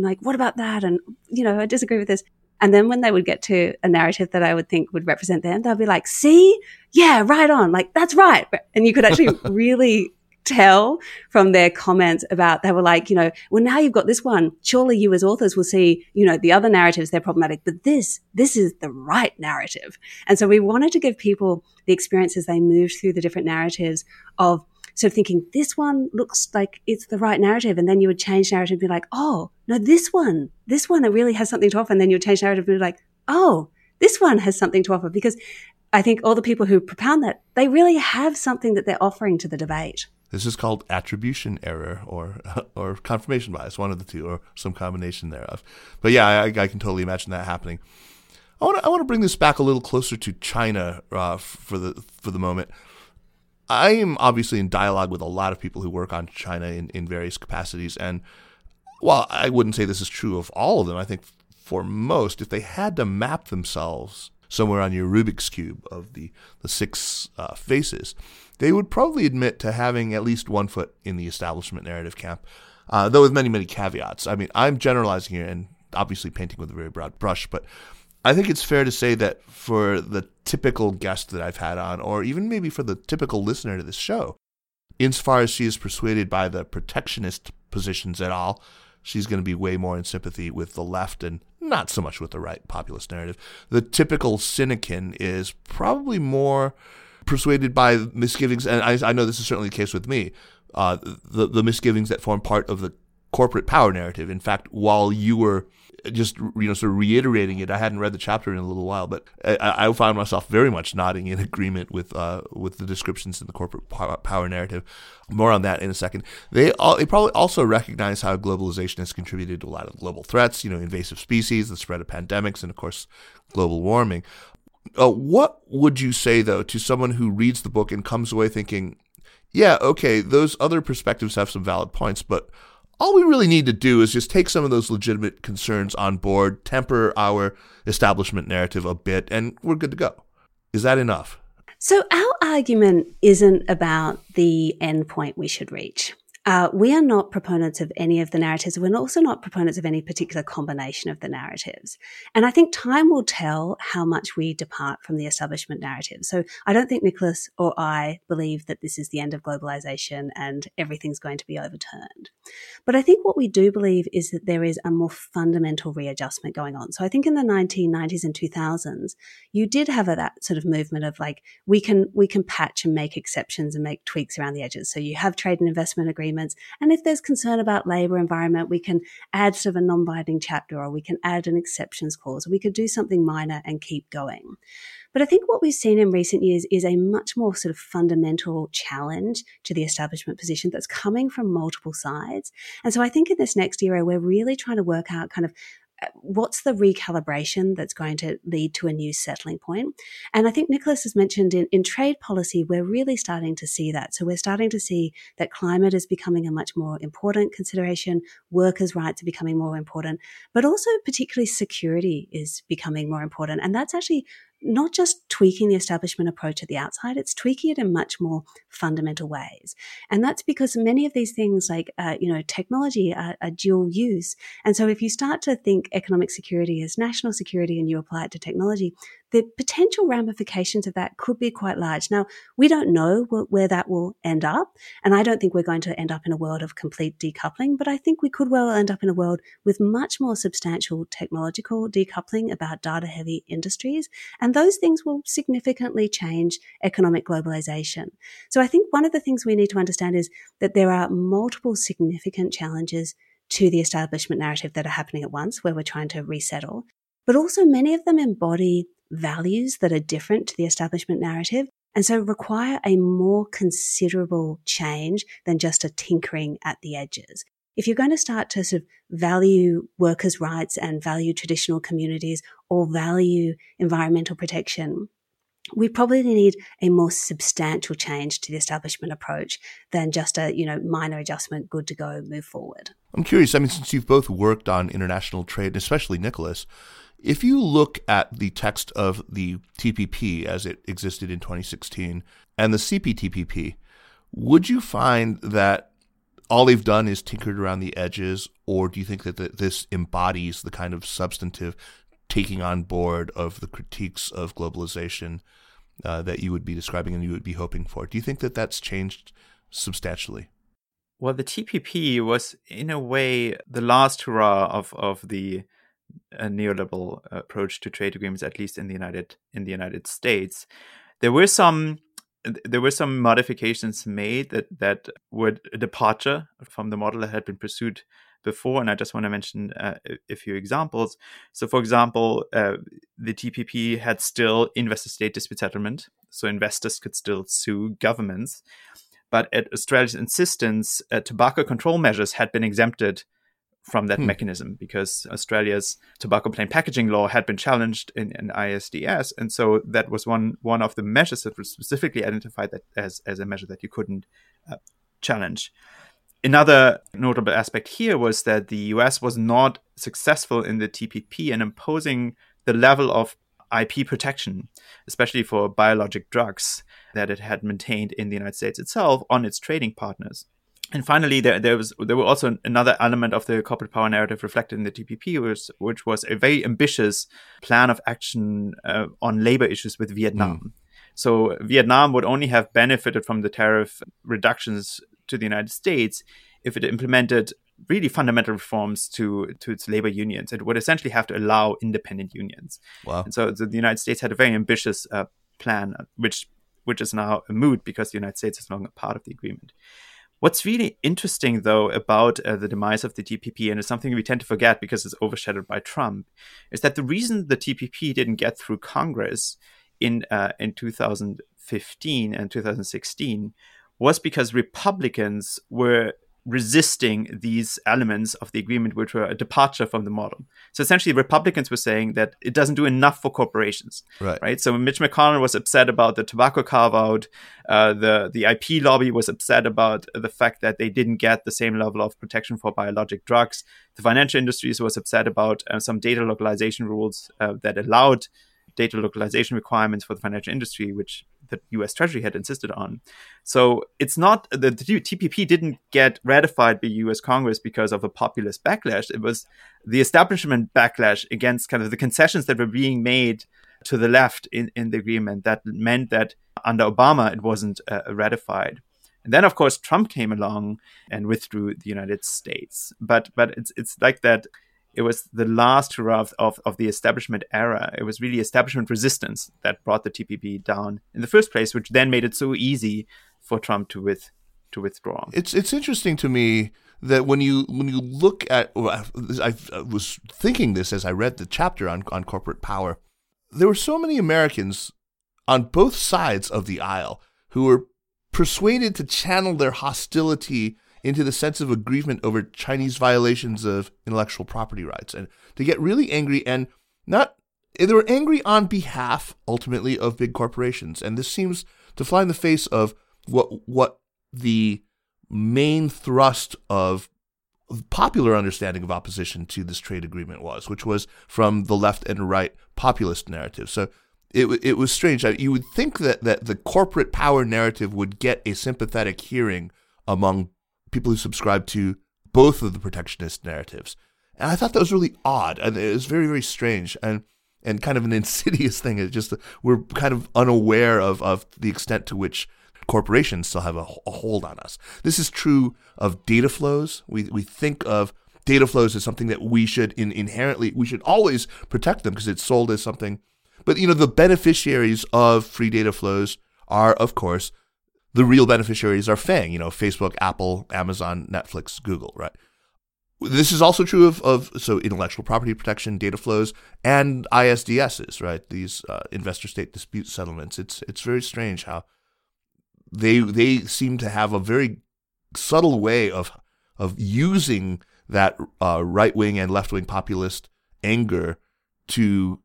like, what about that? And, I disagree with this. And then when they would get to a narrative that I would think would represent them, they'll be like, see, yeah, right on. Like, that's right. And you could actually really tell from their comments about, they were like, well, now you've got this one, surely you as authors will see, the other narratives, they're problematic, but this is the right narrative. And so we wanted to give people the experience as they moved through the different narratives of sort of thinking, this one looks like it's the right narrative, and then you would change narrative and be like, oh no, this one it really has something to offer, and then you would change narrative and be like, oh, this one has something to offer, because I think all the people who propound that, they really have something that they're offering to the debate. This is called attribution error or confirmation bias, one of the two, or some combination thereof. But yeah, I can totally imagine that happening. I want to bring this back a little closer to China for the moment. I am obviously in dialogue with a lot of people who work on China in various capacities, and while I wouldn't say this is true of all of them, I think for most, if they had to map themselves somewhere on your Rubik's Cube of the six faces, they would probably admit to having at least one foot in the establishment narrative camp, though with many, many caveats. I mean, I'm generalizing here and obviously painting with a very broad brush, but I think it's fair to say that for the typical guest that I've had on, or even maybe for the typical listener to this show, insofar as she is persuaded by the protectionist positions at all, she's going to be way more in sympathy with the left and not so much with the right populist narrative. The typical cynican is probably more persuaded by misgivings, and I know this is certainly the case with me, the misgivings that form part of the corporate power narrative. In fact, while you were just sort of reiterating it, I hadn't read the chapter in a little while, but I found myself very much nodding in agreement with the descriptions in the corporate power narrative. More on that in a second. They probably also recognize how globalization has contributed to a lot of global threats, invasive species, the spread of pandemics, and of course, global warming. What would you say, though, to someone who reads the book and comes away thinking, yeah, okay, those other perspectives have some valid points, but all we really need to do is just take some of those legitimate concerns on board, temper our establishment narrative a bit, and we're good to go. Is that enough? So our argument isn't about the end point we should reach. We are not proponents of any of the narratives. We're also not proponents of any particular combination of the narratives. And I think time will tell how much we depart from the establishment narrative. So I don't think Nicolas or I believe that this is the end of globalization and everything's going to be overturned. But I think what we do believe is that there is a more fundamental readjustment going on. So I think in the 1990s and 2000s, you did have that sort of movement of like, we can patch and make exceptions and make tweaks around the edges. So you have trade and investment agreements. And if there's concern about labour environment, we can add sort of a non-binding chapter, or we can add an exceptions clause, or we could do something minor and keep going. But I think what we've seen in recent years is a much more sort of fundamental challenge to the establishment position that's coming from multiple sides. And so I think in this next era, we're really trying to work out kind of what's the recalibration that's going to lead to a new settling point. And I think Nicolas has mentioned in trade policy, we're really starting to see that. So we're starting to see that climate is becoming a much more important consideration, workers' rights are becoming more important, but also particularly security is becoming more important. And that's actually not just tweaking the establishment approach at the outside, it's tweaking it in much more fundamental ways. And that's because many of these things like, technology are dual use. And so if you start to think economic security is national security and you apply it to technology, the potential ramifications of that could be quite large. Now, we don't know where that will end up, and I don't think we're going to end up in a world of complete decoupling, but I think we could well end up in a world with much more substantial technological decoupling about data-heavy industries, and those things will significantly change economic globalization. So I think one of the things we need to understand is that there are multiple significant challenges to the establishment narrative that are happening at once, where we're trying to resettle, but also many of them embody values that are different to the establishment narrative and so require a more considerable change than just a tinkering at the edges. If you're going to start to sort of value workers' rights and value traditional communities or value environmental protection, we probably need a more substantial change to the establishment approach than just a, minor adjustment, good to go, move forward. I'm curious, since you've both worked on international trade, especially Nicolas, if you look at the text of the TPP as it existed in 2016 and the CPTPP, would you find that all they've done is tinkered around the edges, or do you think that this embodies the kind of substantive taking on board of the critiques of globalization that you would be describing and you would be hoping for? Do you think that that's changed substantially? Well, the TPP was, in a way, the last hurrah of the a neoliberal approach to trade agreements, at least in the United States. There were some modifications made that were a departure from the model that had been pursued before, and I just want to mention a few examples. So, for example, the TPP had still investor-state dispute settlement, so investors could still sue governments, but at Australia's insistence, tobacco control measures had been exempted from that mechanism because Australia's tobacco plain packaging law had been challenged in ISDS. And so that was one of the measures that was specifically identified that as a measure that you couldn't challenge. Another notable aspect here was that the US was not successful in the TPP in imposing the level of IP protection, especially for biologic drugs, that it had maintained in the United States itself on its trading partners. And finally, there were also another element of the corporate power narrative reflected in the TPP, which was a very ambitious plan of action on labor issues with Vietnam. So Vietnam would only have benefited from the tariff reductions to the United States if it implemented really fundamental reforms to its labor unions. It would essentially have to allow independent unions. Wow. And so the United States had a very ambitious plan, which is now a moot because the United States is no longer part of the agreement. What's really interesting, though, about the demise of the TPP, and it's something we tend to forget because it's overshadowed by Trump, is that the reason the TPP didn't get through Congress in 2015 and 2016 was because Republicans were resisting these elements of the agreement, which were a departure from the model. So essentially, Republicans were saying that it doesn't do enough for corporations, right? So Mitch McConnell was upset about the tobacco carve-out. The IP lobby was upset about the fact that they didn't get the same level of protection for biologic drugs. The financial industries was upset about some data localization rules that allowed data localization requirements for the financial industry, which the U.S. Treasury had insisted on. So it's not that the TPP didn't get ratified by U.S. Congress because of a populist backlash. It was the establishment backlash against kind of the concessions that were being made to the left in the agreement that meant that under Obama, it wasn't ratified. And then, of course, Trump came along and withdrew the United States. But it's like that. It was the last hurrah of the establishment era. It was really establishment resistance that brought the TPP down in the first place, which then made it so easy for Trump to withdraw. It's interesting to me that when you look at, well, I was thinking this as I read the chapter on corporate power, there were so many Americans on both sides of the aisle who were persuaded to channel their hostility into the sense of aggrievement over Chinese violations of intellectual property rights, and to get really angry, and not they were angry on behalf, ultimately, of big corporations. And this seems to fly in the face of what the main thrust of popular understanding of opposition to this trade agreement was, which was from the left and right populist narrative. So it was strange. You would think that the corporate power narrative would get a sympathetic hearing among people who subscribe to both of the protectionist narratives. And I thought that was really odd, and it was very, very strange, and kind of an insidious thing. It's just we're kind of unaware of the extent to which corporations still have a hold on us. This is true of data flows. We think of data flows as something that we should inherently always protect them because it's sold as something. But the beneficiaries of free data flows are, of course, the real beneficiaries are FANG, Facebook, Apple, Amazon, Netflix, Google, right? This is also true of intellectual property protection, data flows, and ISDSs, right? These investor-state dispute settlements. It's very strange how they seem to have a very subtle way of using that right-wing and left-wing populist anger to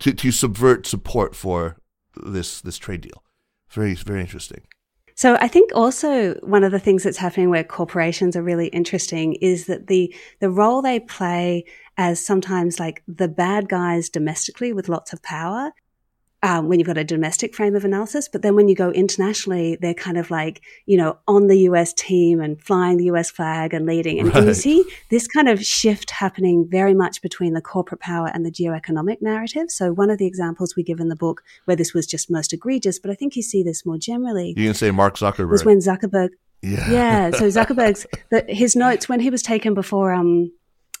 subvert support for this trade deal. Very, very interesting. So I think also one of the things that's happening where corporations are really interesting is that the role they play as sometimes like the bad guys domestically with lots of power when you've got a domestic frame of analysis, but then when you go internationally, they're kind of like, on the US team and flying the US flag and leading. And Right. You see this kind of shift happening very much between the corporate power and the geoeconomic narrative. So one of the examples we give in the book where this was just most egregious, but I think you see this more generally. You can say Mark Zuckerberg. Was when Zuckerberg. Yeah. So Zuckerberg's, his notes when he was taken before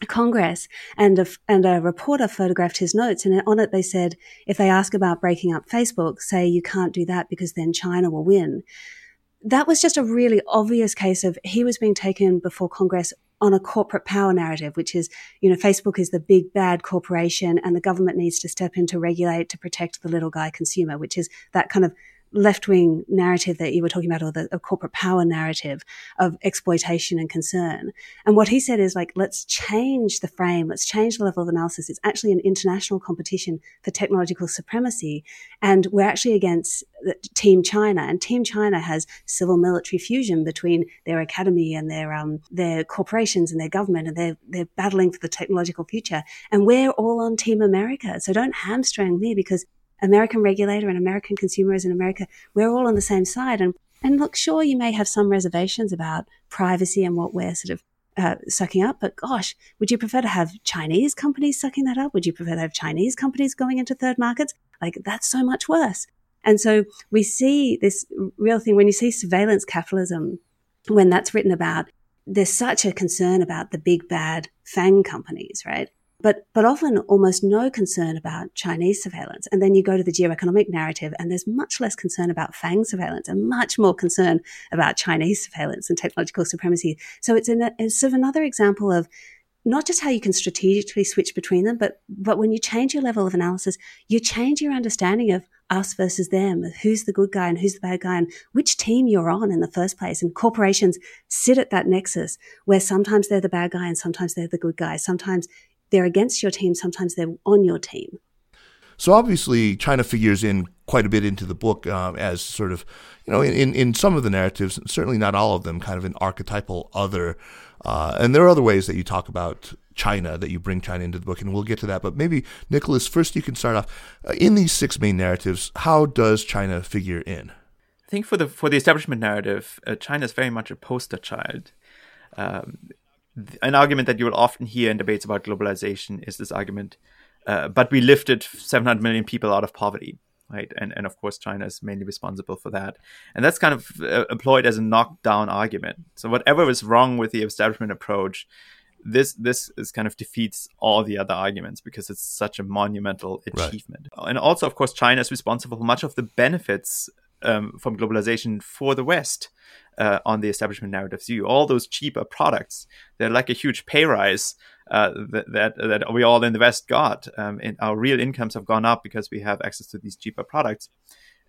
Congress, and a reporter photographed his notes, and on it they said, if they ask about breaking up Facebook, say you can't do that because then China will win. That was just a really obvious case of he was being taken before Congress on a corporate power narrative, which is, Facebook is the big bad corporation and the government needs to step in to regulate to protect the little guy consumer, which is that kind of left-wing narrative that you were talking about, or the corporate power narrative of exploitation and concern. And what he said is like, let's change the frame, let's change the level of analysis. It's actually an international competition for technological supremacy. And we're actually against Team China. And Team China has civil military fusion between their academy and their corporations and their government, and they're battling for the technological future. And we're all on Team America. So don't hamstring me, because American regulator and American consumers in America, we're all on the same side. And look, sure, you may have some reservations about privacy and what we're sort of sucking up, but gosh, would you prefer to have Chinese companies sucking that up? Would you prefer to have Chinese companies going into third markets? Like, that's so much worse. And so we see this real thing when you see surveillance capitalism, when that's written about, there's such a concern about the big bad FANG companies, right? But often almost no concern about Chinese surveillance. And then you go to the geoeconomic narrative and there's much less concern about FANG surveillance and much more concern about Chinese surveillance and technological supremacy. So it's sort of another example of not just how you can strategically switch between them, but when you change your level of analysis, you change your understanding of us versus them, who's the good guy and who's the bad guy and which team you're on in the first place. And corporations sit at that nexus where sometimes they're the bad guy and sometimes they're the good guy. Sometimes they're against your team, sometimes they're on your team. So obviously, China figures in quite a bit into the book as sort of, you know, in some of the narratives, certainly not all of them, kind of an archetypal other. And there are other ways that you talk about China, that you bring China into the book, and we'll get to that. But maybe, Nicolas, first you can start off. In these six main narratives, how does China figure in? I think for the establishment narrative, China is very much a poster child. An argument that you will often hear in debates about globalization is this argument, but we lifted 700 million people out of poverty, right? And of course, China is mainly responsible for that. And that's kind of employed as a knockdown argument. So whatever was wrong with the establishment approach, this is kind of defeats all the other arguments because it's such a monumental achievement. Right. And also, of course, China is responsible for much of the benefits from globalization for the West on the establishment narrative. So all those cheaper products, they're like a huge pay rise that we all in the West got. And our real incomes have gone up because we have access to these cheaper products.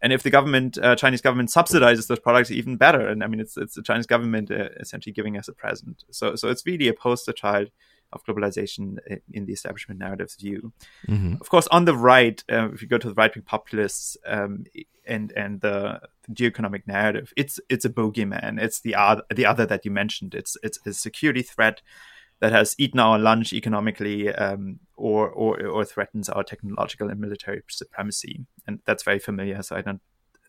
And if the government, Chinese government, subsidizes those products, even better. And I mean, it's the Chinese government essentially giving us a present. So it's really a poster child of globalization in the establishment narrative's view. Mm-hmm. Of course, on the right, if you go to the right-wing populists and the geo-economic narrative, it's a bogeyman. It's the other that you mentioned. It's a security threat that has eaten our lunch economically or threatens our technological and military supremacy. And that's very familiar, so I don't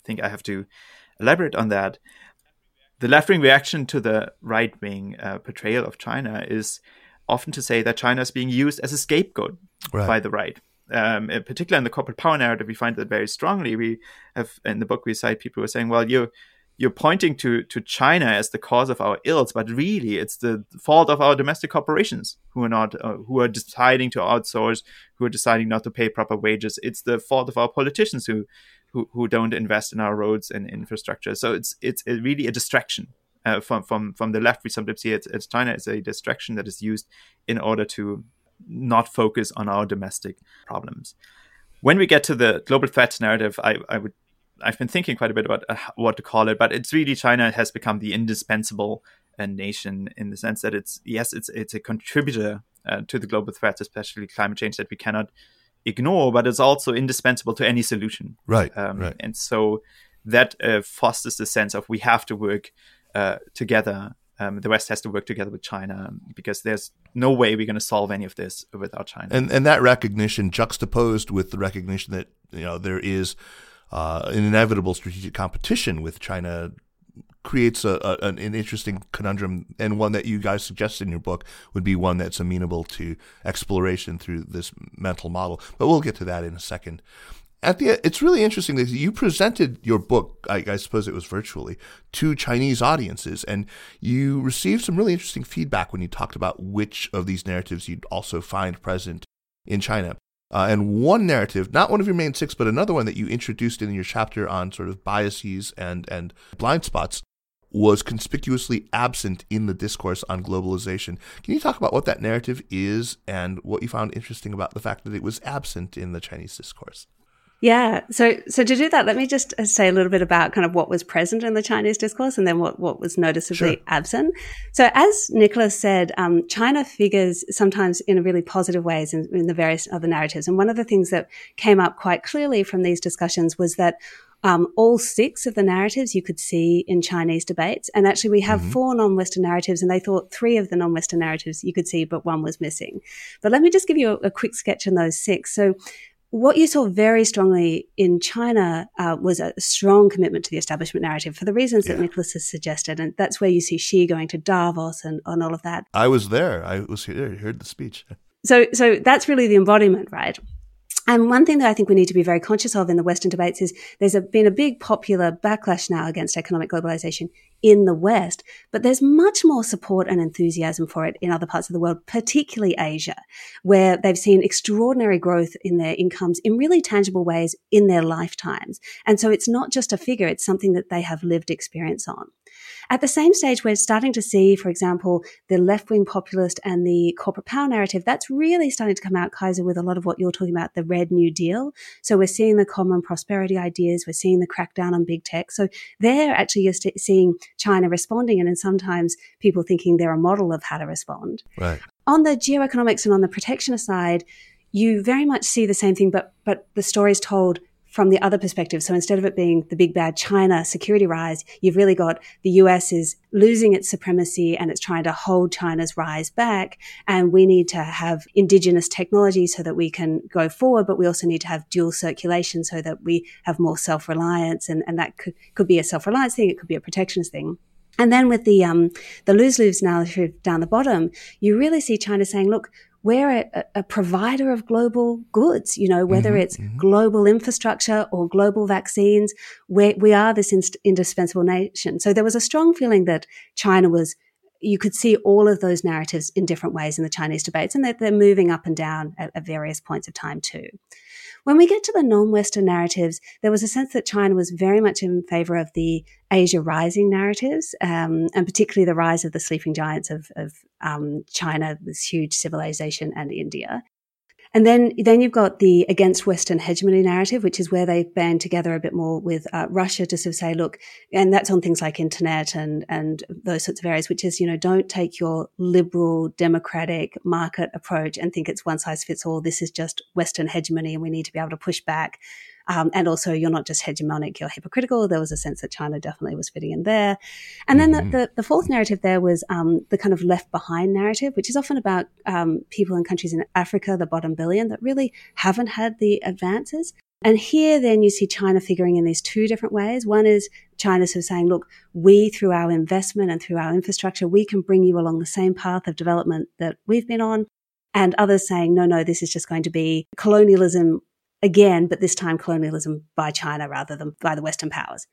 think I have to elaborate on that. The left-wing reaction to the right-wing portrayal of China is often to say that China is being used as a scapegoat by the right. Particularly in the corporate power narrative, we find that very strongly. We have, in the book, we cite people who are saying, well, you're pointing to China as the cause of our ills, but really it's the fault of our domestic corporations who are deciding to outsource, who are deciding not to pay proper wages. It's the fault of our politicians who don't invest in our roads and infrastructure. So it's really a distraction from the left. We sometimes see it as China as a distraction that is used in order to not focus on our domestic problems. When we get to the global threats narrative, I've been thinking quite a bit about what to call it, but it's really China has become the indispensable nation in the sense that it's a contributor to the global threats, especially climate change, that we cannot ignore, but it's also indispensable to any solution. Right. And so that fosters the sense of we have to work together. The West has to work together with China because there's no way we're going to solve any of this without China. And that recognition juxtaposed with the recognition that there is an inevitable strategic competition with China creates an interesting conundrum, and one that you guys suggest in your book would be one that's amenable to exploration through this mental model. But we'll get to that in a second. Anthea, it's really interesting that you presented your book, I suppose it was virtually, to Chinese audiences, and you received some really interesting feedback when you talked about which of these narratives you'd also find present in China. And one narrative, not one of your main six, but another one that you introduced in your chapter on sort of biases and blind spots, was conspicuously absent in the discourse on globalization. Can you talk about what that narrative is and what you found interesting about the fact that it was absent in the Chinese discourse? Yeah. So to do that, let me just say a little bit about kind of what was present in the Chinese discourse and then what was noticeably absent. So as Nicolas said, China figures sometimes in really positive ways in the various other narratives. And one of the things that came up quite clearly from these discussions was that all six of the narratives you could see in Chinese debates. And actually we have four non-Western narratives, and they thought three of the non-Western narratives you could see, but one was missing. But let me just give you a quick sketch on those six. So what you saw very strongly in China was a strong commitment to the establishment narrative for the reasons that Nicolas has suggested. And that's where you see Xi going to Davos and all of that. I was there. I was here, heard the speech. So that's really the embodiment, right? And one thing that I think we need to be very conscious of in the Western debates is there's been a big popular backlash now against economic globalization in the West, but there's much more support and enthusiasm for it in other parts of the world, particularly Asia, where they've seen extraordinary growth in their incomes in really tangible ways in their lifetimes. And so it's not just a figure, it's something that they have lived experience on. At the same stage, we're starting to see, for example, the left-wing populist and the corporate power narrative, that's really starting to come out, Kaiser, with a lot of what you're talking about, the Red New Deal. So we're seeing the common prosperity ideas, we're seeing the crackdown on big tech. So there actually you're seeing China responding, and then sometimes people thinking they're a model of how to respond. Right. On the geoeconomics and on the protectionist side, you very much see the same thing, but the story's told from the other perspective. So instead of it being the big bad China security rise, you've really got the US is losing its supremacy and it's trying to hold China's rise back. And we need to have indigenous technology so that we can go forward, but we also need to have dual circulation so that we have more self-reliance. And that could be a self-reliance thing. It could be a protectionist thing. And then with the lose-lose narrative down the bottom, you really see China saying, look, we're a provider of global goods, you know, whether it's global infrastructure or global vaccines, we are this indispensable nation. So there was a strong feeling that China was, you could see all of those narratives in different ways in the Chinese debates, and that they're moving up and down at various points of time too. When we get to the non-Western narratives, there was a sense that China was very much in favor of the Asia rising narratives, and particularly the rise of the sleeping giants of China, this huge civilization, and India. And then you've got the against Western hegemony narrative, which is where they band together a bit more with Russia to sort of say, look, and that's on things like internet and those sorts of areas, which is, you know, don't take your liberal democratic market approach and think it's one size fits all. This is just Western hegemony and we need to be able to push back. And also you're not just hegemonic, you're hypocritical. There was a sense that China definitely was fitting in there. And then the fourth narrative there was the kind of left behind narrative, which is often about people in countries in Africa, the bottom billion, that really haven't had the advances. And here then you see China figuring in these two different ways. One is China sort of saying, look, we through our investment and through our infrastructure, we can bring you along the same path of development that we've been on. And others saying, no, this is just going to be colonialism again, but this time colonialism by China rather than by the Western powers.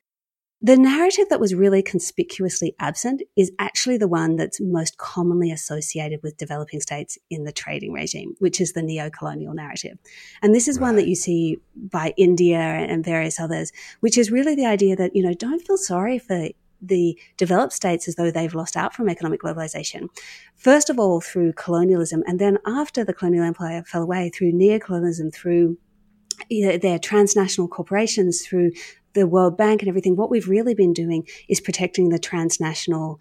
The narrative that was really conspicuously absent is actually the one that's most commonly associated with developing states in the trading regime, which is the neo-colonial narrative. And this is one that you see by India and various others, which is really the idea that, you know, don't feel sorry for the developed states as though they've lost out from economic globalization. First of all, through colonialism, and then after the colonial empire fell away, through neo-colonialism, through their transnational corporations, through the World Bank and everything, what we've really been doing is protecting the transnational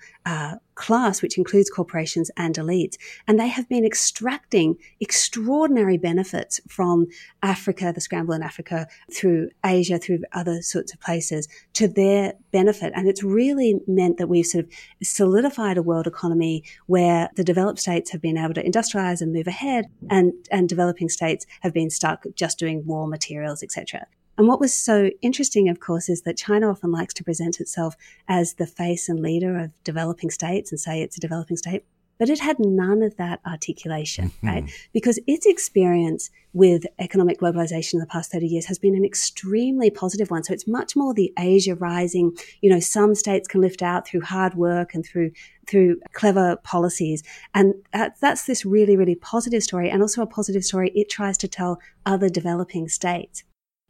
class, which includes corporations and elites. And they have been extracting extraordinary benefits from Africa, the scramble in Africa, through Asia, through other sorts of places, to their benefit. And it's really meant that we've sort of solidified a world economy where the developed states have been able to industrialize and move ahead, and developing states have been stuck just doing raw materials, etc. And what was so interesting, of course, is that China often likes to present itself as the face and leader of developing states and say it's a developing state, but it had none of that articulation, right? Because its experience with economic globalization in the past 30 years has been an extremely positive one. So it's much more the Asia rising, you know, some states can lift out through hard work and through clever policies. And that's this really, really positive story, and also a positive story it tries to tell other developing states.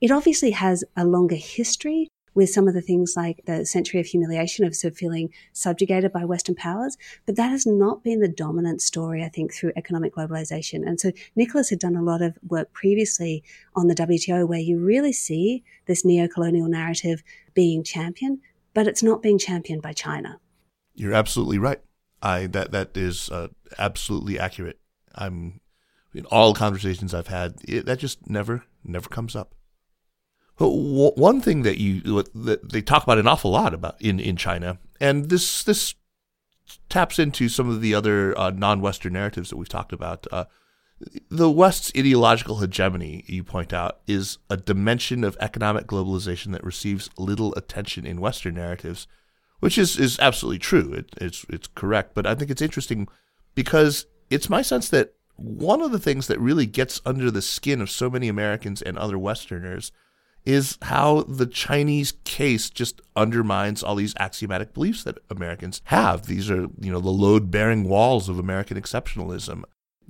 It obviously has a longer history with some of the things like the century of humiliation, of sort of feeling subjugated by Western powers, but that has not been the dominant story, I think, through economic globalization. And so Nicolas had done a lot of work previously on the WTO where you really see this neo-colonial narrative being championed, but it's not being championed by China. You're absolutely right. That is absolutely accurate. In all conversations I've had, that just never comes up. One thing that they talk about an awful lot about in China, and this taps into some of the other non-Western narratives that we've talked about. The West's ideological hegemony, you point out, is a dimension of economic globalization that receives little attention in Western narratives, which is absolutely true. It's correct, but I think it's interesting because it's my sense that one of the things that really gets under the skin of so many Americans and other Westerners is how the Chinese case just undermines all these axiomatic beliefs that Americans have. These are, you know, the load-bearing walls of American exceptionalism.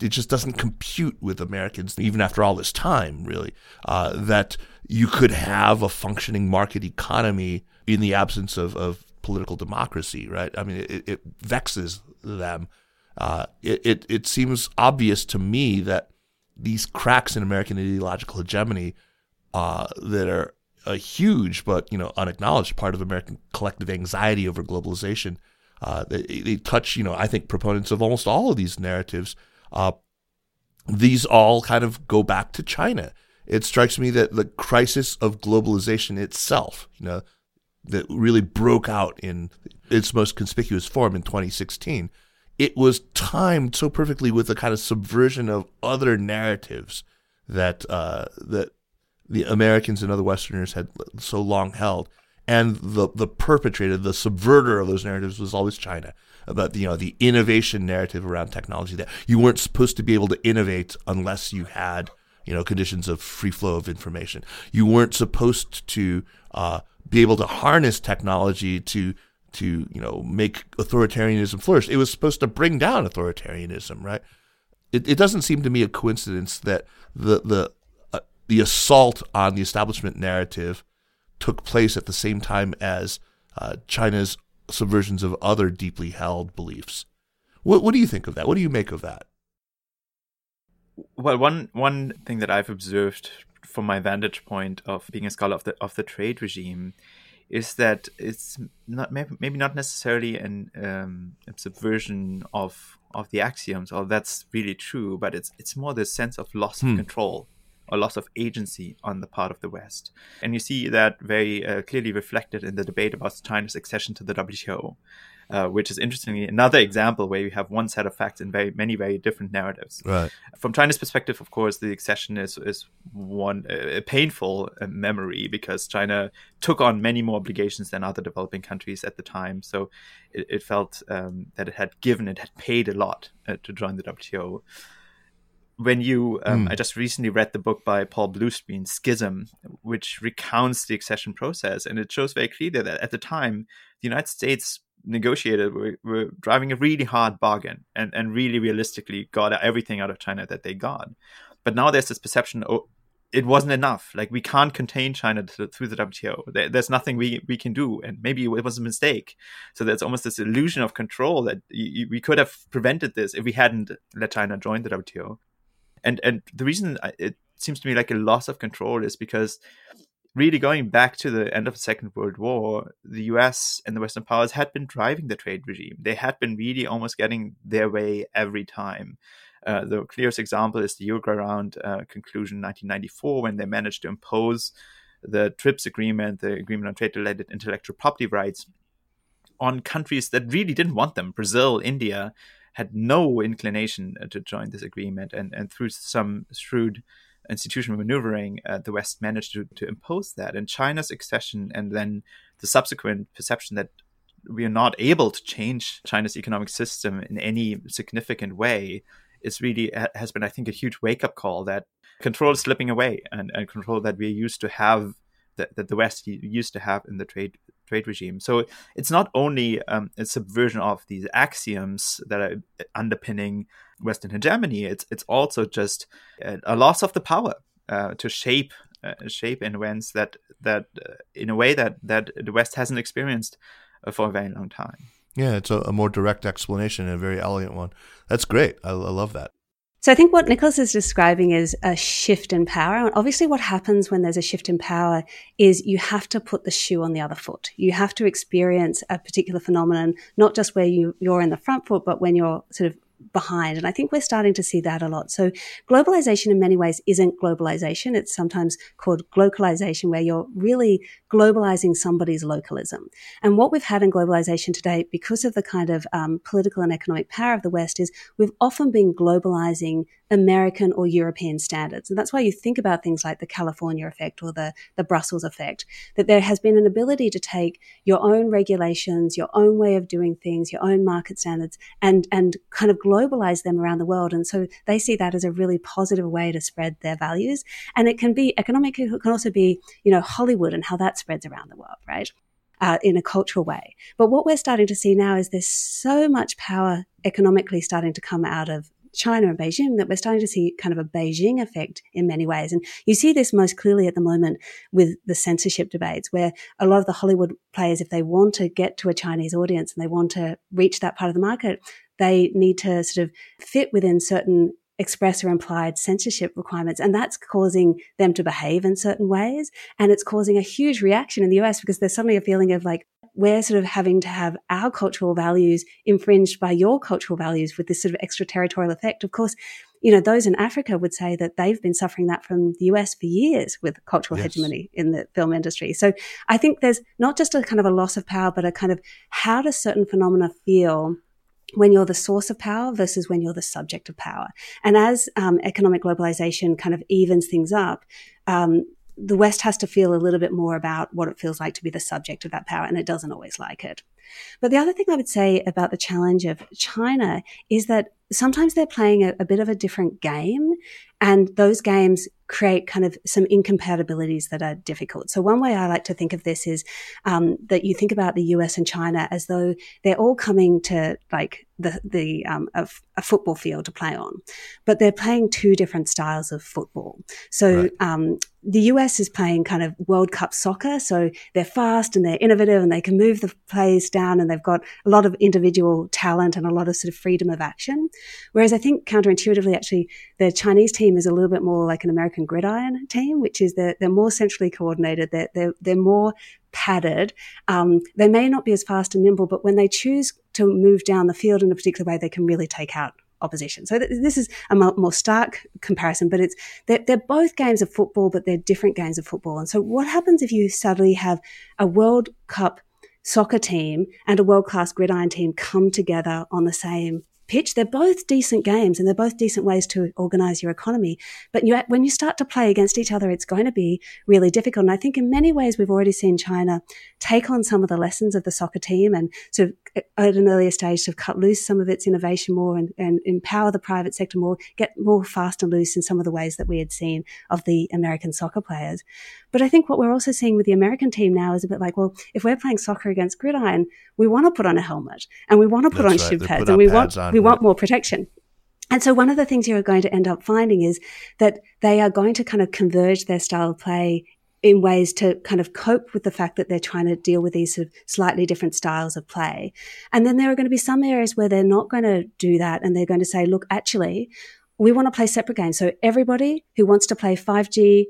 It just doesn't compute with Americans, even after all this time, really, that you could have a functioning market economy in the absence of political democracy, right? I mean, it vexes them. It seems obvious to me that these cracks in American ideological hegemony that are a huge but unacknowledged part of American collective anxiety over globalization, they touch I think proponents of almost all of these narratives. These all kind of go back to China. It strikes me that the crisis of globalization itself, that really broke out in its most conspicuous form in 2016, it was timed so perfectly with a kind of subversion of other narratives that that the Americans and other Westerners had so long held, and the perpetrator, the subverter of those narratives was always China. About the innovation narrative around technology, that you weren't supposed to be able to innovate unless you had conditions of free flow of information. You weren't supposed to be able to harness technology to make authoritarianism flourish. It was supposed to bring down authoritarianism, right? It doesn't seem to me a coincidence that the assault on the establishment narrative took place at the same time as China's subversions of other deeply held beliefs. What do you think of that? What do you make of that? Well, one thing that I've observed from my vantage point of being a scholar of the trade regime is that it's not maybe not necessarily an subversion of the axioms, or that's really true, but it's more this sense of loss of control or loss of agency on the part of the West. And you see that very clearly reflected in the debate about China's accession to the WTO, which is interestingly another example where you have one set of facts and very different narratives. Right. From China's perspective, of course, the accession is one a painful memory, because China took on many more obligations than other developing countries at the time. So it felt that it had paid a lot to join the WTO. When I just recently read the book by Paul Bluestein, Schism, which recounts the accession process, and it shows very clearly that at the time, the United States negotiators were driving a really hard bargain and really realistically got everything out of China that they got. But now there's this perception, it wasn't enough. Like, we can't contain China through the WTO. There's nothing we can do. And maybe it was a mistake. So there's almost this illusion of control that we could have prevented this if we hadn't let China join the WTO. And the reason it seems to me like a loss of control is because, really going back to the end of the Second World War, the US and the Western powers had been driving the trade regime. They had been really almost getting their way every time. The clearest example is the Uruguay Round conclusion in 1994, when they managed to impose the TRIPS agreement, the Agreement on Trade-Related Intellectual Property Rights, on countries that really didn't want them. Brazil, India had no inclination to join this agreement, and through some shrewd institutional maneuvering, the West managed to impose that. And China's accession, and then the subsequent perception that we are not able to change China's economic system in any significant way, has been, I think, a huge wake-up call that control is slipping away, and control that we used to have, that the West used to have in the trade regime. So it's not only a subversion of these axioms that are underpinning Western hegemony, it's also just a loss of the power to shape events that in a way that the West hasn't experienced for a very long time. Yeah, it's a more direct explanation and a very elegant one. That's great. I love that. So I think what Nicolas is describing is a shift in power. And obviously what happens when there's a shift in power is you have to put the shoe on the other foot. You have to experience a particular phenomenon, not just where you're in the front foot, but when you're sort of behind. And I think we're starting to see that a lot. So globalization in many ways isn't globalization. It's sometimes called glocalization, where you're really globalizing somebody's localism. And what we've had in globalization today, because of the kind of political and economic power of the West, is we've often been globalizing American or European standards. And that's why you think about things like the California effect or the Brussels effect, that there has been an ability to take your own regulations, your own way of doing things, your own market standards, and kind of globalize them around the world. And so they see that as a really positive way to spread their values. And it can be economic, it can also be, Hollywood and how that spreads around the world, right? In a cultural way. But what we're starting to see now is there's so much power economically starting to come out of China and Beijing, that we're starting to see kind of a Beijing effect in many ways. And you see this most clearly at the moment with the censorship debates, where a lot of the Hollywood players, if they want to get to a Chinese audience and they want to reach that part of the market, they need to sort of fit within certain express or implied censorship requirements. And that's causing them to behave in certain ways. And it's causing a huge reaction in the US, because there's suddenly a feeling of like, we're sort of having to have our cultural values infringed by your cultural values with this sort of extraterritorial effect. Of course, you know, those in Africa would say that they've been suffering that from the US for years with cultural hegemony in the film industry. So I think there's not just a kind of a loss of power, but a kind of how does certain phenomena feel when you're the source of power versus when you're the subject of power. And as economic globalization kind of evens things up, the West has to feel a little bit more about what it feels like to be the subject of that power, and it doesn't always like it. But the other thing I would say about the challenge of China is that sometimes they're playing a bit of a different game, and those games create kind of some incompatibilities that are difficult. So one way I like to think of this is that you think about the US and China as though they're all coming to like a football field to play on, but they're playing two different styles of football. So the US is playing kind of World Cup soccer, so they're fast and they're innovative and they can move the plays down, and they've got a lot of individual talent and a lot of sort of freedom of action. Whereas I think counterintuitively, actually, the Chinese team is a little bit more like an American gridiron team, which is they're more centrally coordinated, they're more padded. They may not be as fast and nimble, but when they choose to move down the field in a particular way, they can really take out opposition. So this is a more stark comparison, but it's they're both games of football, but they're different games of football. And so what happens if you suddenly have a World Cup soccer team and a world-class gridiron team come together on the same pitch? They're both decent games and they're both decent ways to organize your economy. But when you start to play against each other, it's going to be really difficult. And I think in many ways, we've already seen China take on some of the lessons of the soccer team and sort of at an earlier stage to cut loose some of its innovation more and empower the private sector more, get more fast and loose in some of the ways that we had seen of the American soccer players. But I think what we're also seeing with the American team now is a bit like, well, if we're playing soccer against gridiron, we want to put on a helmet and we want to put on shin pads and we want more protection. And so one of the things you're going to end up finding is that they are going to kind of converge their style of play in ways to kind of cope with the fact that they're trying to deal with these sort of slightly different styles of play. And then there are going to be some areas where they're not going to do that, and they're going to say, look, actually, we want to play separate games. So everybody who wants to play 5G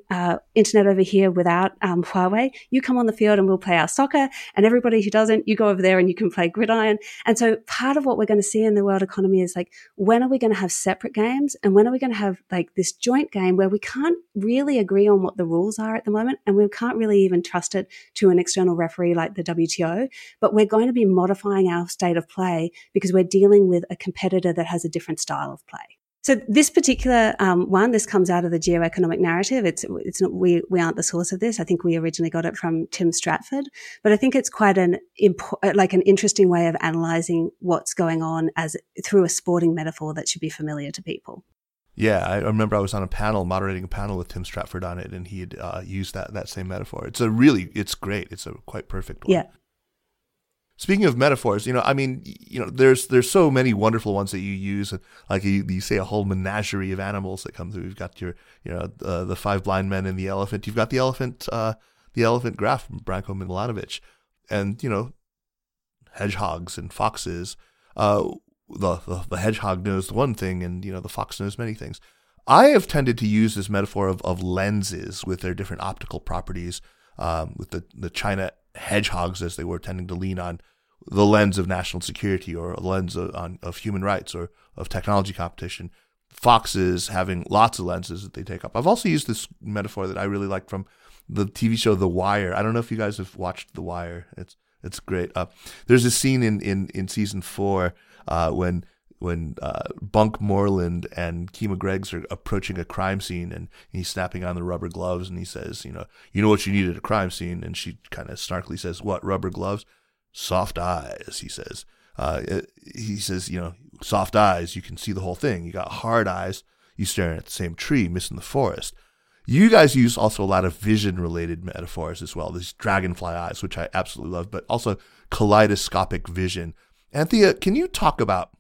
internet over here without Huawei, you come on the field and we'll play our soccer. And everybody who doesn't, you go over there and you can play gridiron. And so part of what we're going to see in the world economy is like, when are we going to have separate games? And when are we going to have like this joint game where we can't really agree on what the rules are at the moment? And we can't really even trust it to an external referee like the WTO. But we're going to be modifying our state of play because we're dealing with a competitor that has a different style of play. So this particular one, this comes out of the geoeconomic narrative. It's not we aren't the source of this. I think we originally got it from Tim Stratford, but I think it's quite an interesting way of analysing what's going on as through a sporting metaphor that should be familiar to people. Yeah, I remember I was on a panel, moderating a panel with Tim Stratford on it, and he had used that same metaphor. It's great. It's a quite perfect one. Yeah. Speaking of metaphors, there's so many wonderful ones that you use. Like you say, a whole menagerie of animals that come through. You've got your, the five blind men and the elephant. You've got the elephant graph from Branko Milanovic, and hedgehogs and foxes. The hedgehog knows one thing, and the fox knows many things. I have tended to use this metaphor of lenses with their different optical properties, with the China hedgehogs, as they were, tending to lean on the lens of national security or a lens of human rights or of technology competition. Foxes having lots of lenses that they take up. I've also used this metaphor that I really liked from the TV show The Wire. I don't know if you guys have watched The Wire. It's great. There's a scene in season 4 when Bunk Moreland and Kima Greggs are approaching a crime scene, and he's snapping on the rubber gloves, and he says, you know what you need at a crime scene? And she kind of snarkily says, what, rubber gloves? Soft eyes, he says. He says, soft eyes, you can see the whole thing. You got hard eyes, you staring at the same tree, missing the forest. You guys use also a lot of vision-related metaphors as well, these dragonfly eyes, which I absolutely love, but also kaleidoscopic vision. Anthea, can you talk about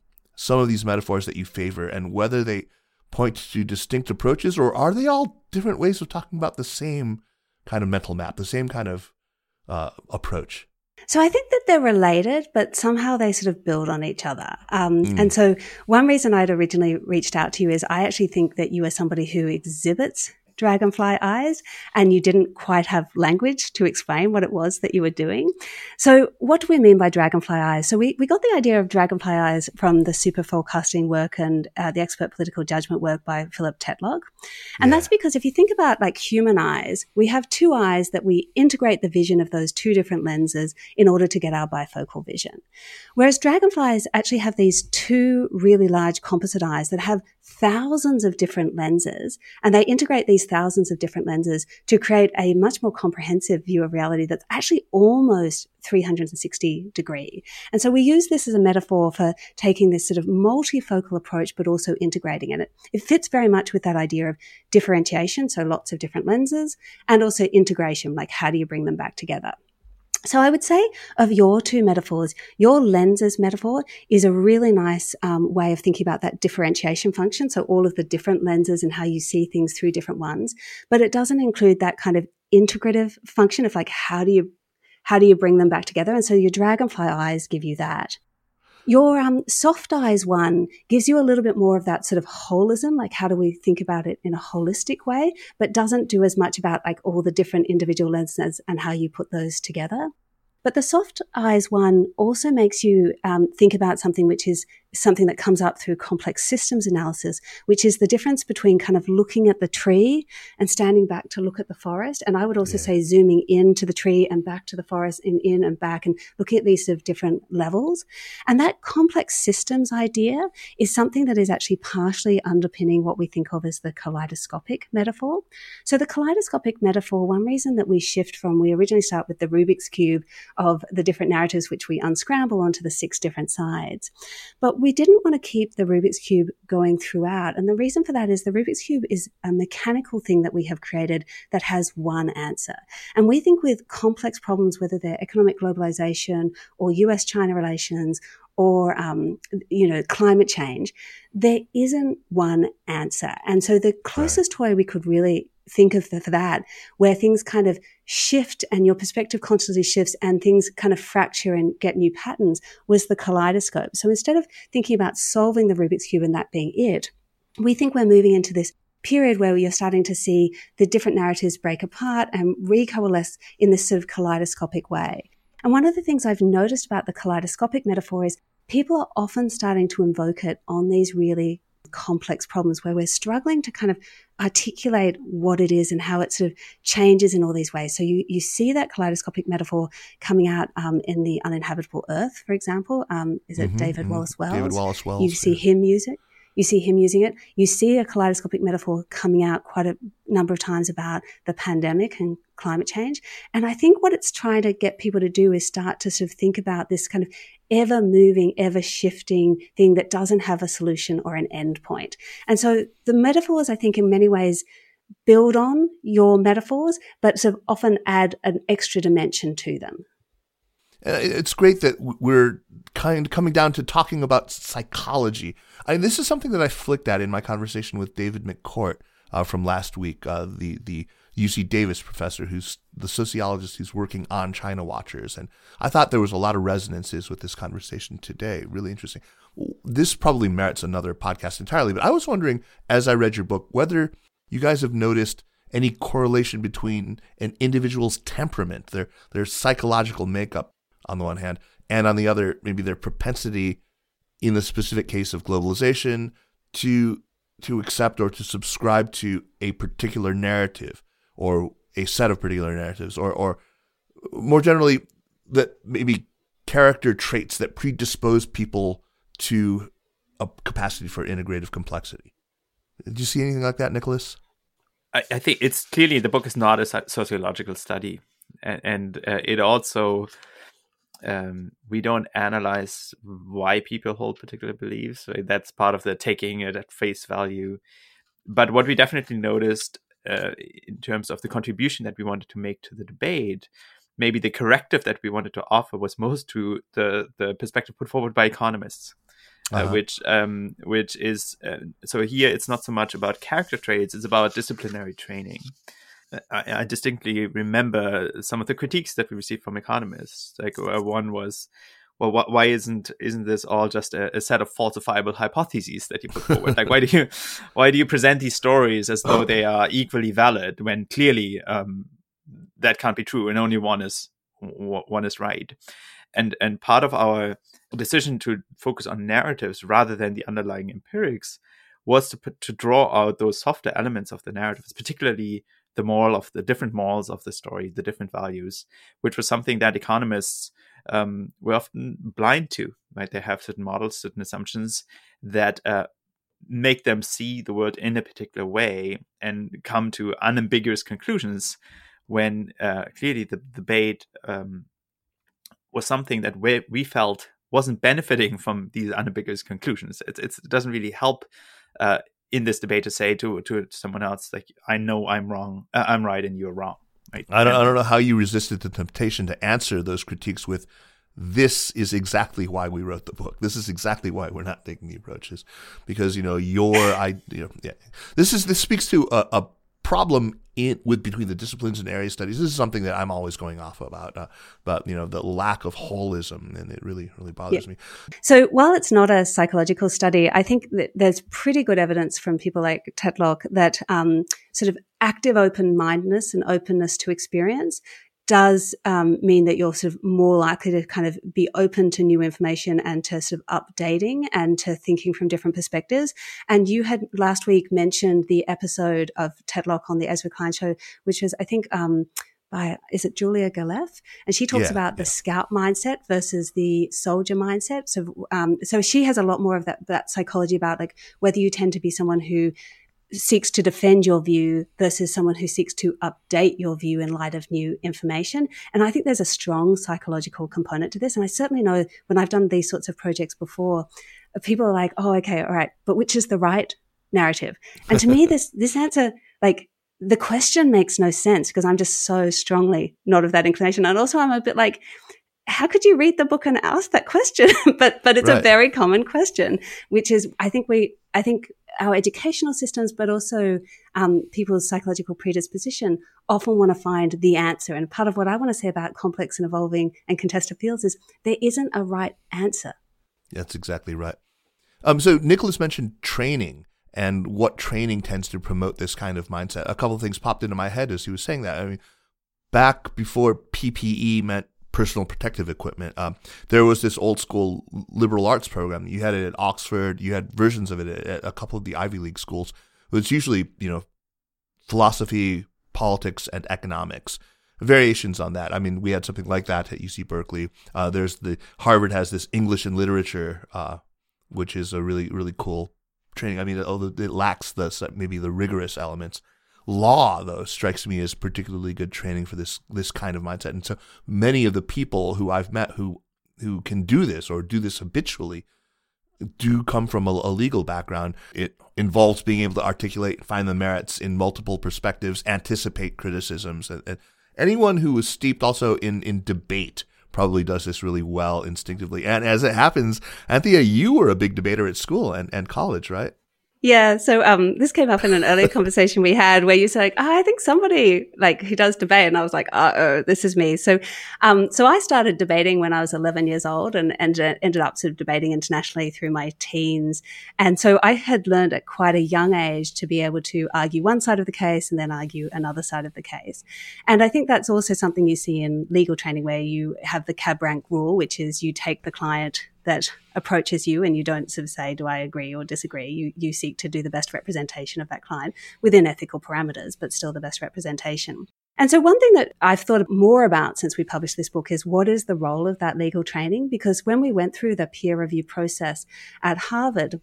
some of these metaphors that you favor and whether they point to distinct approaches, or are they all different ways of talking about the same kind of mental map, the same kind of approach? So I think that they're related, but somehow they sort of build on each other. And so one reason I'd originally reached out to you is I actually think that you are somebody who exhibits dragonfly eyes, and you didn't quite have language to explain what it was that you were doing. So what do we mean by dragonfly eyes? So we got the idea of dragonfly eyes from the super forecasting work and the expert political judgment work by Philip Tetlock. And that's because if you think about like human eyes, we have two eyes that we integrate the vision of those two different lenses in order to get our bifocal vision. Whereas dragonflies actually have these two really large composite eyes that have thousands of different lenses, and they integrate these thousands of different lenses to create a much more comprehensive view of reality that's actually almost 360 degree. And so we use this as a metaphor for taking this sort of multifocal approach, but also integrating it. It fits very much with that idea of differentiation, so lots of different lenses, and also integration, like how do you bring them back together? So I would say of your two metaphors, your lenses metaphor is a really nice way of thinking about that differentiation function. So all of the different lenses and how you see things through different ones, but it doesn't include that kind of integrative function of like, how do you bring them back together? And so your dragonfly eyes give you that. Your soft eyes one gives you a little bit more of that sort of holism, like how do we think about it in a holistic way, but doesn't do as much about like all the different individual lenses and how you put those together. But the soft eyes one also makes you think about something which is something that comes up through complex systems analysis, which is the difference between kind of looking at the tree and standing back to look at the forest. And I would also say zooming into the tree and back to the forest and in and back and looking at these sort of different levels. And that complex systems idea is something that is actually partially underpinning what we think of as the kaleidoscopic metaphor. So the kaleidoscopic metaphor, one reason that we shift from, we originally start with the Rubik's Cube of the different narratives, which we unscramble onto the six different sides. But we didn't want to keep the Rubik's Cube going throughout. And the reason for that is the Rubik's Cube is a mechanical thing that we have created that has one answer. And we think with complex problems, whether they're economic globalization or US-China relations or, climate change, there isn't one answer. And so the closest way we could really think of for that, where things kind of shift and your perspective constantly shifts and things kind of fracture and get new patterns, was the kaleidoscope. So instead of thinking about solving the Rubik's Cube and that being it, we think we're moving into this period where you're starting to see the different narratives break apart and recoalesce in this sort of kaleidoscopic way. And one of the things I've noticed about the kaleidoscopic metaphor is people are often starting to invoke it on these really complex problems where we're struggling to kind of articulate what it is and how it sort of changes in all these ways. So you see that kaleidoscopic metaphor coming out in The Uninhabitable Earth, for example. David Wallace Wells. You see him using it. You see a kaleidoscopic metaphor coming out quite a number of times about the pandemic and climate change. And I think what it's trying to get people to do is start to sort of think about this kind of ever-moving, ever-shifting thing that doesn't have a solution or an end point. And so the metaphors, I think, in many ways build on your metaphors, but sort of often add an extra dimension to them. It's great that we're kind of coming down to talking about psychology. I mean, this is something that I flicked at in my conversation with David McCourt from last week, the UC Davis professor, who's the sociologist who's working on China Watchers. And I thought there was a lot of resonances with this conversation today. Really interesting. This probably merits another podcast entirely, but I was wondering, as I read your book, whether you guys have noticed any correlation between an individual's temperament, their psychological makeup, on the one hand, and on the other, maybe their propensity in the specific case of globalization to accept or to subscribe to a particular narrative or a set of particular narratives, or more generally, that maybe character traits that predispose people to a capacity for integrative complexity. Did you see anything like that, Nicolas? I think it's clearly the book is not a sociological study, and it also... we don't analyze why people hold particular beliefs. That's part of the taking it at face value. But what we definitely noticed in terms of the contribution that we wanted to make to the debate, maybe the corrective that we wanted to offer was most to the perspective put forward by economists. which is so here it's not so much about character traits, it's about disciplinary training. I distinctly remember some of the critiques that we received from economists. Like one was, well, why isn't this all just a set of falsifiable hypotheses that you put forward? Like, why do you present these stories as though they are equally valid when clearly that can't be true and only one is right? And part of our decision to focus on narratives rather than the underlying empirics was to draw out those softer elements of the narratives, particularly the moral of the different morals of the story, the different values, which was something that economists were often blind to. Right? They have certain models, certain assumptions that make them see the world in a particular way and come to unambiguous conclusions when clearly the debate was something that we felt wasn't benefiting from these unambiguous conclusions. It doesn't really help in this debate to say to someone else, like, I know I'm wrong, I'm right and you're wrong. Right? I don't know how you resisted the temptation to answer those critiques with, this is exactly why we wrote the book. This is exactly why we're not taking the approaches, because this speaks to a problem between the disciplines and area studies. This is something that I'm always going off about the lack of holism, and it really, really bothers me. So while it's not a psychological study, I think that there's pretty good evidence from people like Tetlock that sort of active open-mindedness and openness to experience does mean that you're sort of more likely to kind of be open to new information and to sort of updating and to thinking from different perspectives. And you had last week mentioned the episode of Tetlock on the Ezra Klein Show, which was, I think, by, is it Julia Galef? And she talks about the scout mindset versus the soldier mindset. So, so she has a lot more of that psychology about like whether you tend to be someone who seeks to defend your view versus someone who seeks to update your view in light of new information. And I think there's a strong psychological component to this. And I certainly know when I've done these sorts of projects before, people are like, oh, okay, all right, but which is the right narrative? And to me, this answer, like, the question makes no sense because I'm just so strongly not of that inclination. And also I'm a bit like, how could you read the book and ask that question? but it's a very common question, which is, I think our educational systems, but also people's psychological predisposition often want to find the answer. And part of what I want to say about complex and evolving and contested fields is there isn't a right answer. That's exactly right. So Nicolas mentioned training and what training tends to promote this kind of mindset. A couple of things popped into my head as he was saying that. I mean, back before PPE meant personal protective equipment, there was this old school liberal arts program. You had it at Oxford. You had versions of it at a couple of the Ivy League schools. It's usually, philosophy, politics, and economics, variations on that. I mean, we had something like that at UC Berkeley. Harvard has this English and literature, which is a really, really cool training. I mean, although it lacks the rigorous elements. Law, though, strikes me as particularly good training for this kind of mindset. And so many of the people who I've met who can do this or do this habitually do come from a legal background. It involves being able to articulate, find the merits in multiple perspectives, anticipate criticisms. And anyone who is steeped also in debate probably does this really well instinctively. And as it happens, Anthea, you were a big debater at school and college, right? Yeah. So, this came up in an earlier conversation we had where you said, like, I think somebody like who does debate. And I was like, oh, this is me. So, so I started debating when I was 11 years old and ended up sort of debating internationally through my teens. And so I had learned at quite a young age to be able to argue one side of the case and then argue another side of the case. And I think that's also something you see in legal training where you have the cab rank rule, which is you take the client that approaches you and you don't sort of say, do I agree or disagree? You seek to do the best representation of that client within ethical parameters, but still the best representation. And so one thing that I've thought more about since we published this book is what is the role of that legal training? Because when we went through the peer review process at Harvard,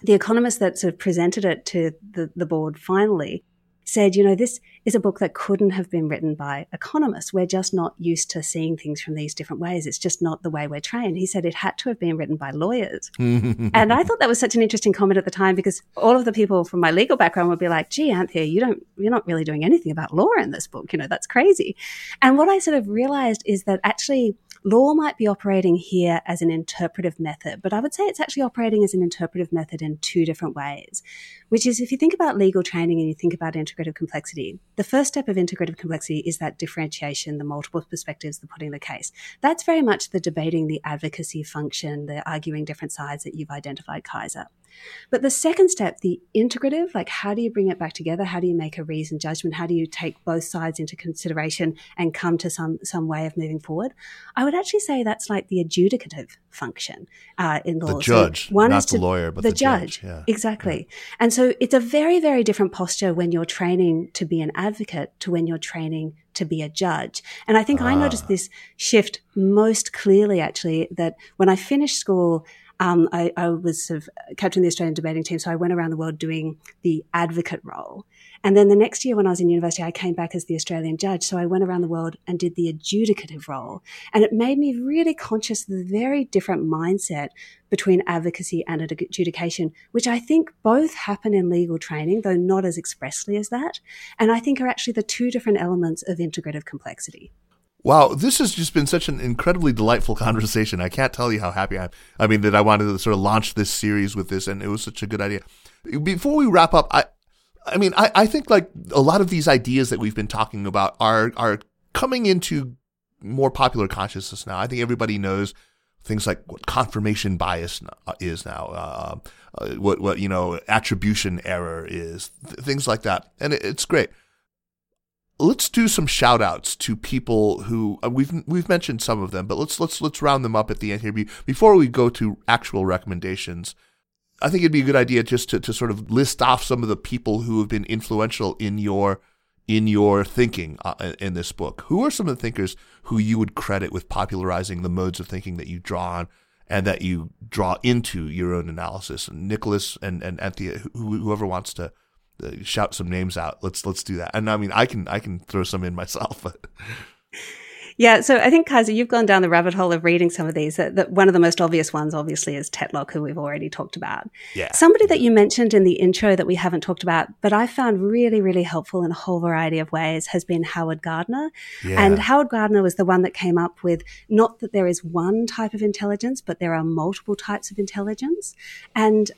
the economist that sort of presented it to the board finally said, this is a book that couldn't have been written by economists. We're just not used to seeing things from these different ways. It's just not the way we're trained. He said it had to have been written by lawyers. And I thought that was such an interesting comment at the time because all of the people from my legal background would be like, gee, Anthea, you're not really doing anything about law in this book. That's crazy. And what I sort of realized is that actually Law might be operating here as an interpretive method, but I would say it's actually operating as an interpretive method in two different ways, which is if you think about legal training and you think about integrative complexity, the first step of integrative complexity is that differentiation, the multiple perspectives, the putting the case. That's very much the debating, the advocacy function, the arguing different sides that you've identified, Kaiser. But the second step, the integrative, like how do you bring it back together? How do you make a reasoned judgment? How do you take both sides into consideration and come to some way of moving forward? I would actually say that's like the adjudicative function in law. The judge, so not the lawyer, but the judge. Yeah. Exactly. Yeah. And so it's a very, very different posture when you're training to be an advocate to when you're training to be a judge. And I think I noticed this shift most clearly, actually, that when I finished school, I was sort of captain of the Australian debating team, so I went around the world doing the advocate role. And then the next year when I was in university, I came back as the Australian judge, so I went around the world and did the adjudicative role. And it made me really conscious of the very different mindset between advocacy and adjudication, which I think both happen in legal training, though not as expressly as that, and I think are actually the two different elements of integrative complexity. Wow, this has just been such an incredibly delightful conversation. I can't tell you how happy I am. I mean, that I wanted to sort of launch this series with this, and it was such a good idea. Before we wrap up, I think like a lot of these ideas that we've been talking about are coming into more popular consciousness now. I think everybody knows things like what confirmation bias is now, what you know, attribution error is, things like that, and it's great. Let's do some shout outs to people who we've mentioned some of them, but let's round them up at the end here. Before we go to actual recommendations, I think it'd be a good idea just to sort of list off some of the people who have been influential in your thinking in this book. Who are some of the thinkers who you would credit with popularizing the modes of thinking that you draw on and that you draw into your own analysis? And Nicolas and Anthea, whoever wants to shout some names out. Let's do that. And I mean, I can throw some in myself. But. Yeah. So I think, Kaiser, you've gone down the rabbit hole of reading some of these. One of the most obvious ones, obviously, is Tetlock, who we've already talked about. Yeah. Somebody that you mentioned in the intro that we haven't talked about, but I found really, really helpful in a whole variety of ways, has been Howard Gardner. Yeah. And Howard Gardner was the one that came up with not that there is one type of intelligence, but there are multiple types of intelligence. And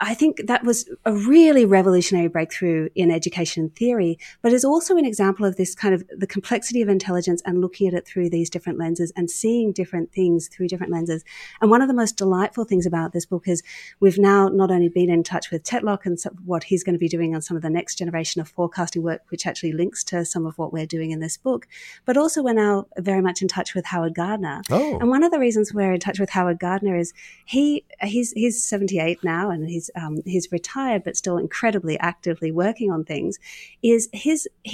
I think that was a really revolutionary breakthrough in education theory, but is also an example of this kind of the complexity of intelligence and looking at it through these different lenses and seeing different things through different lenses. And one of the most delightful things about this book is we've now not only been in touch with Tetlock and what he's going to be doing on some of the next generation of forecasting work, which actually links to some of what we're doing in this book, but also we're now very much in touch with Howard Gardner. Oh. And one of the reasons we're in touch with Howard Gardner is he's 78 now, and he's retired but still incredibly actively working on things. He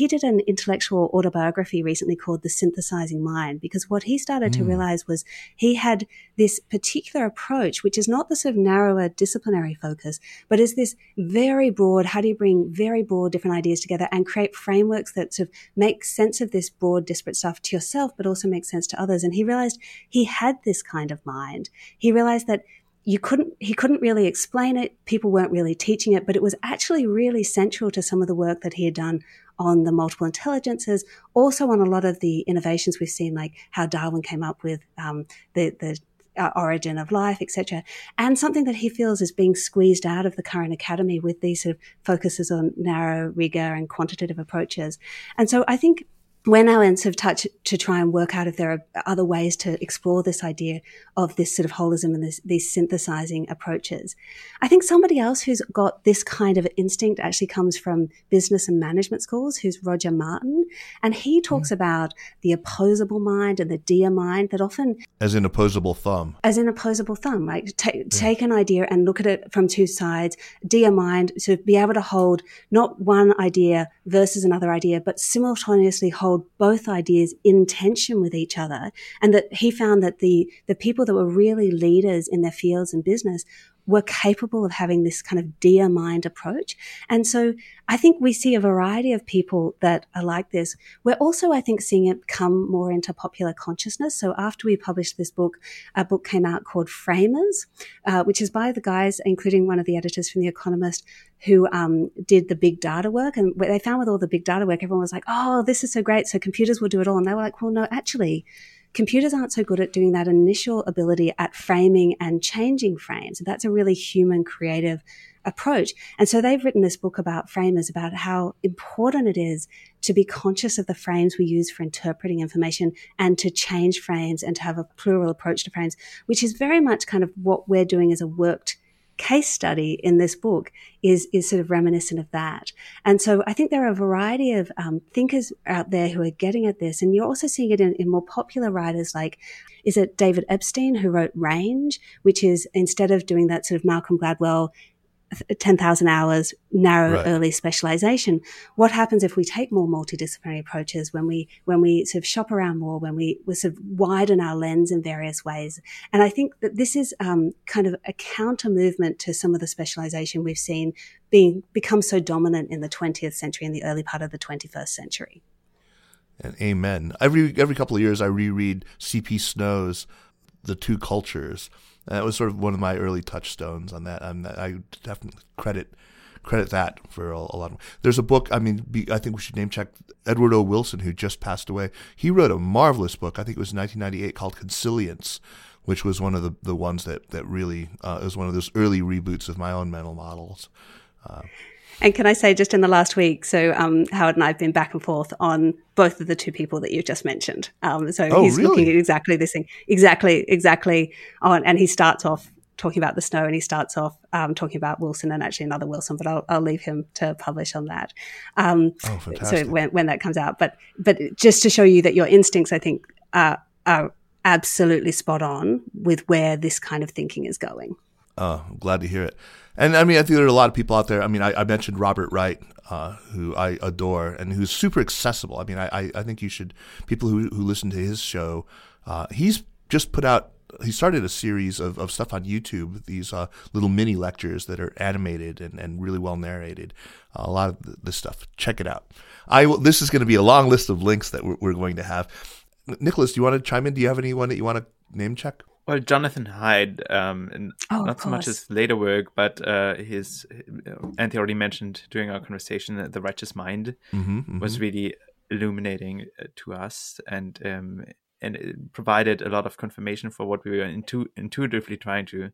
did an intellectual autobiography recently called The Synthesizing Mind, because what he started to realize was he had this particular approach, which is not the sort of narrower disciplinary focus, but is this very broad, how do you bring very broad different ideas together and create frameworks that sort of make sense of this broad disparate stuff to yourself, but also make sense to others. And he realized he had this kind of mind. He realized that he couldn't really explain it. People weren't really teaching it, but it was actually really central to some of the work that he had done on the multiple intelligences, also on a lot of the innovations we've seen, like how Darwin came up with the origin of life, etc. And something that he feels is being squeezed out of the current academy with these sort of focuses on narrow rigor and quantitative approaches. And so I think we're now in sort of touch to try and work out if there are other ways to explore this idea of this sort of holism and these synthesizing approaches. I think somebody else who's got this kind of instinct actually comes from business and management schools, who's Roger Martin. And he talks about the opposable mind and the deer mind that often... As in opposable thumb. As in opposable thumb, right? Take an idea and look at it from two sides. Deer mind, so be able to hold not one idea versus another idea, but simultaneously hold both ideas in tension with each other. And that he found that the people that were really leaders in their fields and business were capable of having this kind of deer mind approach. And so I think we see a variety of people that are like this. We're also, I think, seeing it come more into popular consciousness. So after we published this book, a book came out called Framers, which is by the guys, including one of the editors from The Economist, who did the big data work. And what they found with all the big data work, everyone was like, oh, this is so great, so computers will do it all. And they were like, well, no, actually, Computers aren't so good at doing that initial ability at framing and changing frames. And that's a really human, creative approach. And so they've written this book about Framers, about how important it is to be conscious of the frames we use for interpreting information and to change frames and to have a plural approach to frames, which is very much kind of what we're doing as a worked case study in this book is sort of reminiscent of that. And so I think there are a variety of thinkers out there who are getting at this. And you're also seeing it in more popular writers like, is it David Epstein who wrote Range, which is instead of doing that sort of Malcolm Gladwell 10,000 hours, narrow early specialization. What happens if we take more multidisciplinary approaches, when we sort of shop around more, when we sort of widen our lens in various ways? And I think that this is kind of a counter movement to some of the specialization we've seen become so dominant in the 20th century and the early part of the 21st century. And amen. Every couple of years, I reread C.P. Snow's The Two Cultures. That was sort of one of my early touchstones on that. I definitely credit that for a lot of. There's a book. I think we should name check Edward O. Wilson, who just passed away. He wrote a marvelous book. I think it was 1998, called Consilience, which was one of the ones that really was one of those early reboots of my own mental models. And can I say, just in the last week, so Howard and I have been back and forth on both of the two people that you've just mentioned. He's really looking at exactly this thing. Exactly. And he starts off talking about the snow, and he starts off talking about Wilson, and actually another Wilson, but I'll leave him to publish on that. Fantastic. So when that comes out. But just to show you that your instincts, I think, are absolutely spot on with where this kind of thinking is going. Oh, I'm glad to hear it. And I think there are a lot of people out there. I mentioned Robert Wright, who I adore and who's super accessible. I think you should, people who listen to his show, he started a series of stuff on YouTube, these little mini lectures that are animated and really well narrated. A lot of this stuff. Check it out. This is going to be a long list of links that we're going to have. Nicolas, do you want to chime in? Do you have anyone that you want to name check? Well, Jonathan Hyde, not so much his later work, but his, Anthea already mentioned during our conversation, that The Righteous Mind was really illuminating to us, and it provided a lot of confirmation for what we were intuitively trying to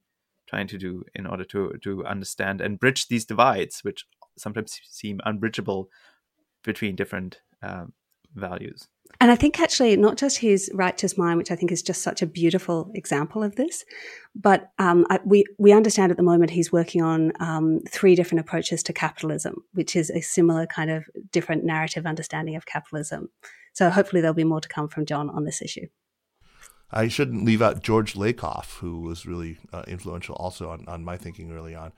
do in order to understand and bridge these divides, which sometimes seem unbridgeable between different values. And I think actually not just his Righteous Mind, which I think is just such a beautiful example of this, but we understand at the moment he's working on three different approaches to capitalism, which is a similar kind of different narrative understanding of capitalism. So hopefully there'll be more to come from John on this issue. I shouldn't leave out George Lakoff, who was really influential also on my thinking early on.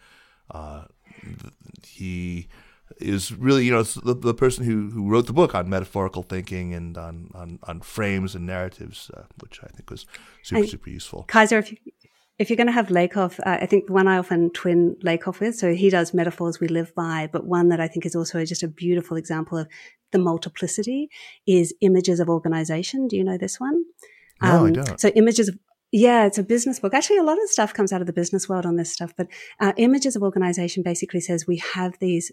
He is really, the person who wrote the book on metaphorical thinking and on frames and narratives, which I think was super useful. Kaiser, if you're going to have Lakoff, I think the one I often twin Lakoff with, so he does Metaphors We Live By, but one that I think is also just a beautiful example of the multiplicity is Images of Organization. Do you know this one? No, I don't. So Images of it's a business book. Actually, a lot of stuff comes out of the business world on this stuff, but Images of Organization basically says we have these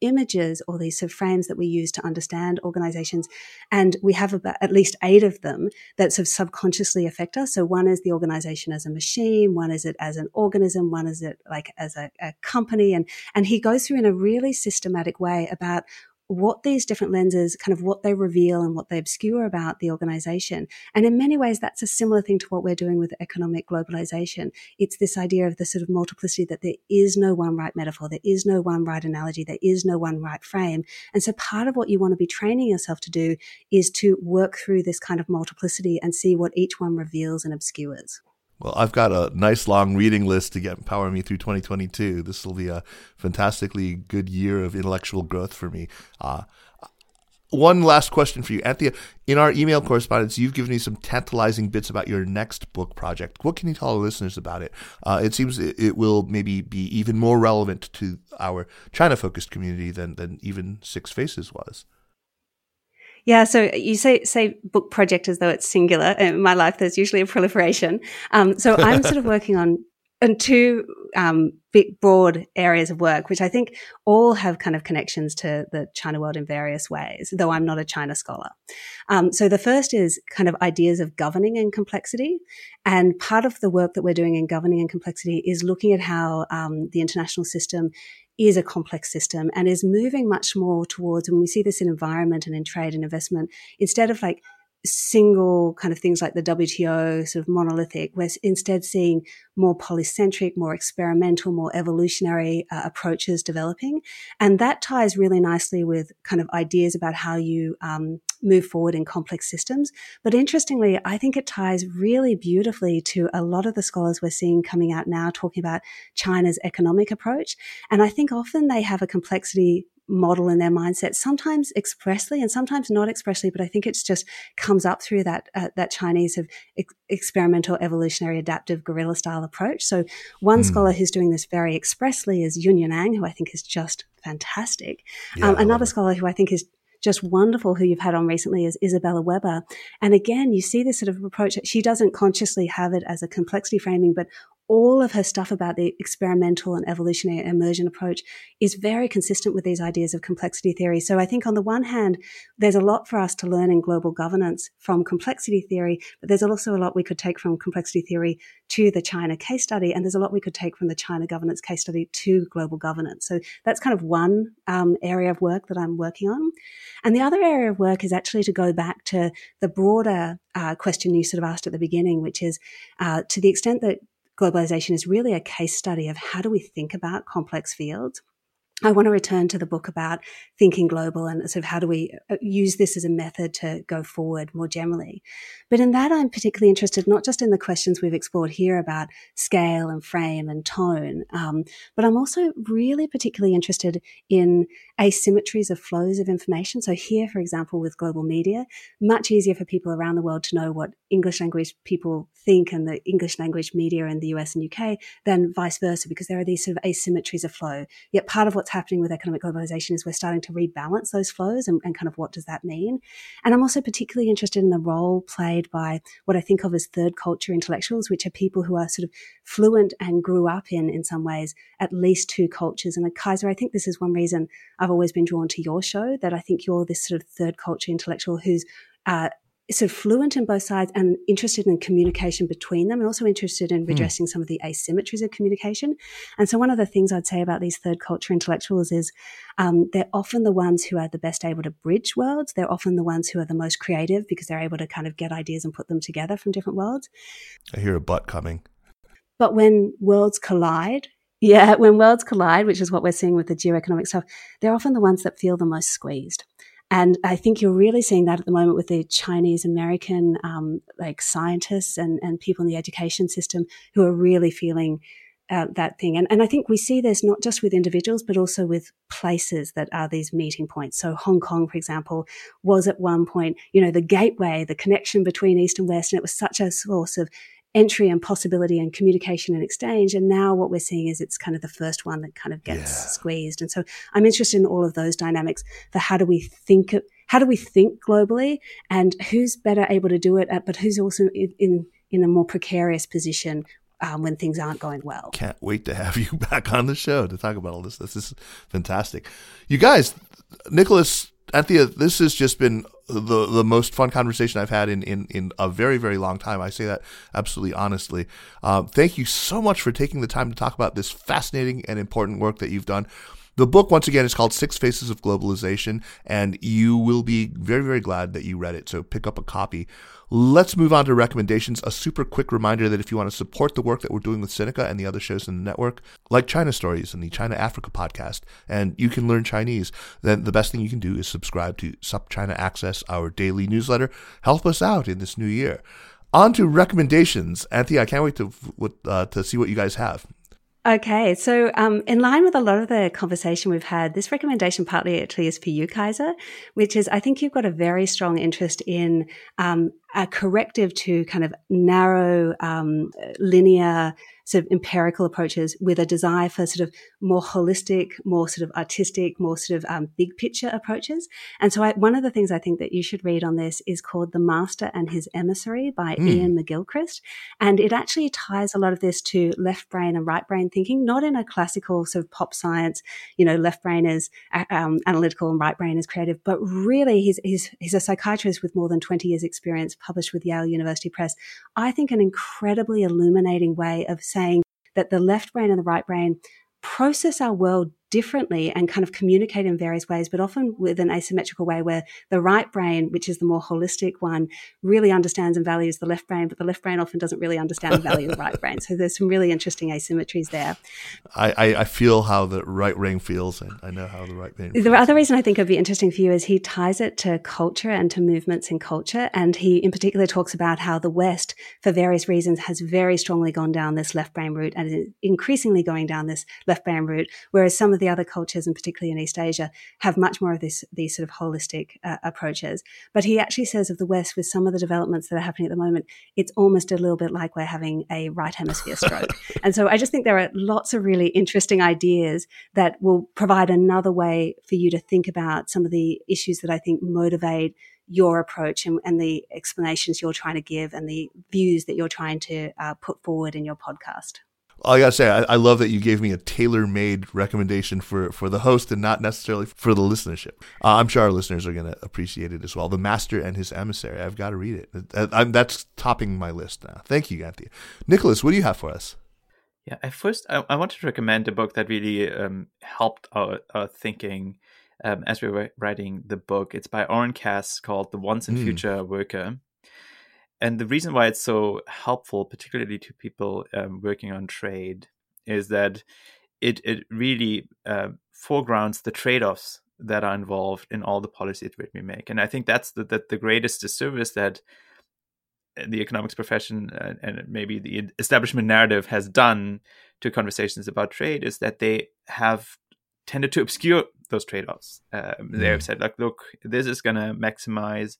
images or these sort of frames that we use to understand organizations, and we have about at least 8 of them that sort of subconsciously affect us. So one is the organization as a machine, one is it as an organism, one is it like as a company, and he goes through in a really systematic way about what these different lenses, kind of what they reveal and what they obscure about the organization. And in many ways, that's a similar thing to what we're doing with economic globalization. It's this idea of the sort of multiplicity, that there is no one right metaphor, there is no one right analogy, there is no one right frame. And so part of what you want to be training yourself to do is to work through this kind of multiplicity and see what each one reveals and obscures. Well, I've got a nice long reading list to power me through 2022. This will be a fantastically good year of intellectual growth for me. One last question for you, Anthea. In our email correspondence, you've given me some tantalizing bits about your next book project. What can you tell our listeners about it? It seems it will maybe be even more relevant to our China-focused community than even Six Faces was. Yeah, so you say book project as though it's singular. In my life, there's usually a proliferation. So I'm sort of working on two big, broad areas of work, which I think all have kind of connections to the China world in various ways, though I'm not a China scholar. So the first is kind of ideas of governing and complexity. And part of the work that we're doing in governing and complexity is looking at how the international system is a complex system and is moving much more towards, when we see this in environment and in trade and investment, instead of like single kind of things like the WTO sort of monolithic, we're instead seeing more polycentric, more experimental, more evolutionary approaches developing. And that ties really nicely with kind of ideas about how you move forward in complex systems. But interestingly, I think it ties really beautifully to a lot of the scholars we're seeing coming out now talking about China's economic approach. And I think often they have a complexity model in their mindset, sometimes expressly and sometimes not expressly, but I think it's just comes up through that that Chinese of experimental, evolutionary, adaptive, guerrilla style approach. So one scholar who's doing this very expressly is Yun Yanang, who I think is just fantastic. Yeah, another scholar who I think is just wonderful, who you've had on recently, is Isabella Weber. And again, you see this sort of approach. She doesn't consciously have it as a complexity framing, but all of her stuff about the experimental and evolutionary immersion approach is very consistent with these ideas of complexity theory. So I think on the one hand, there's a lot for us to learn in global governance from complexity theory, but there's also a lot we could take from complexity theory to the China case study, and there's a lot we could take from the China governance case study to global governance. So that's kind of one area of work that I'm working on. And the other area of work is actually to go back to the broader question you sort of asked at the beginning, which is to the extent that globalization is really a case study of how do we think about complex fields, I want to return to the book about thinking global and sort of how do we use this as a method to go forward more generally. But in that, I'm particularly interested not just in the questions we've explored here about scale and frame and tone, but I'm also really particularly interested in asymmetries of flows of information. So here, for example, with global media, much easier for people around the world to know what English language people think and the English language media in the US and UK than vice versa, because there are these sort of asymmetries of flow. Yet part of what's happening with economic globalization is we're starting to rebalance those flows and kind of what does that mean. And I'm also particularly interested in the role played by what I think of as third culture intellectuals, which are people who are sort of fluent and grew up in some ways, at least two cultures. And Kaiser, I think this is one reason I've always been drawn to your show, that I think you're this sort of third culture intellectual who's so fluent in both sides and interested in communication between them, and also interested in redressing some of the asymmetries of communication. And so one of the things I'd say about these third culture intellectuals is they're often the ones who are the best able to bridge worlds. They're often the ones who are the most creative because they're able to kind of get ideas and put them together from different worlds. I hear a but coming. But when worlds collide, which is what we're seeing with the geoeconomic stuff, they're often the ones that feel the most squeezed. And I think you're really seeing that at the moment with the Chinese-American scientists and people in the education system who are really feeling that thing. And I think we see this not just with individuals, but also with places that are these meeting points. So Hong Kong, for example, was at one point, you know, the gateway, the connection between East and West, and it was such a source of entry and possibility and communication and exchange. And now what we're seeing is it's kind of the first one that kind of gets squeezed. And so I'm interested in all of those dynamics for how do we think globally, and who's better able to do it, but who's also in a more precarious position when things aren't going well. Can't wait to have you back on the show to talk about all this. This is fantastic. You guys, Nicolas, Anthea, this has just been the most fun conversation I've had in a very, very long time. I say that absolutely honestly. Thank you so much for taking the time to talk about this fascinating and important work that you've done. The book, once again, is called Six Faces of Globalization, and you will be very, very glad that you read it, so pick up a copy. Let's move on to recommendations. A super quick reminder that if you want to support the work that we're doing with Sinica and the other shows in the network, like China Stories and the China Africa podcast, and You Can Learn Chinese, then the best thing you can do is subscribe to SupChina Access, our daily newsletter. Help us out in this new year. On to recommendations. Anthea, I can't wait to see what you guys have. Okay, so in line with a lot of the conversation we've had, this recommendation partly actually is for you, Kaiser, which is I think you've got a very strong interest in a corrective to kind of narrow, linear sort of empirical approaches with a desire for sort of more holistic, more sort of artistic, more sort of big picture approaches. And so one of the things I think that you should read on this is called The Master and His Emissary by Ian McGilchrist. And it actually ties a lot of this to left brain and right brain thinking, not in a classical sort of pop science, you know, left brain is analytical and right brain is creative, but really he's a psychiatrist with more than 20 years experience, published with Yale University Press. I think an incredibly illuminating way of saying that the left brain and the right brain process our world differently and kind of communicate in various ways, but often with an asymmetrical way where the right brain, which is the more holistic one, really understands and values the left brain, but the left brain often doesn't really understand and value the right brain. So there's some really interesting asymmetries there. I feel how the right brain feels, and I know how the right brain feels. The other reason I think it'd be interesting for you is he ties it to culture and to movements in culture. And he in particular talks about how the West, for various reasons, has very strongly gone down this left brain route and is increasingly going down this left brain route, whereas some of the other cultures, and particularly in East Asia, have much more of these sort of holistic approaches. But he actually says of the West, with some of the developments that are happening at the moment, it's almost a little bit like we're having a right hemisphere stroke. And so I just think there are lots of really interesting ideas that will provide another way for you to think about some of the issues that I think motivate your approach and the explanations you're trying to give and the views that you're trying to put forward in your podcast. I got to say, I love that you gave me a tailor-made recommendation for the host and not necessarily for the listenership. I'm sure our listeners are going to appreciate it as well. The Master and His Emissary. I've got to read it. That's topping my list now. Thank you, Anthea. Nicolas, what do you have for us? Yeah, at first, I wanted to recommend a book that really helped our thinking as we were writing the book. It's by Oren Cass, called The Once and Future Worker. And the reason why it's so helpful, particularly to people working on trade, is that it really foregrounds the trade-offs that are involved in all the policies that we make. And I think that's the greatest disservice that the economics profession and maybe the establishment narrative has done to conversations about trade, is that they have tended to obscure those trade-offs. They have said, like, look, this is going to maximize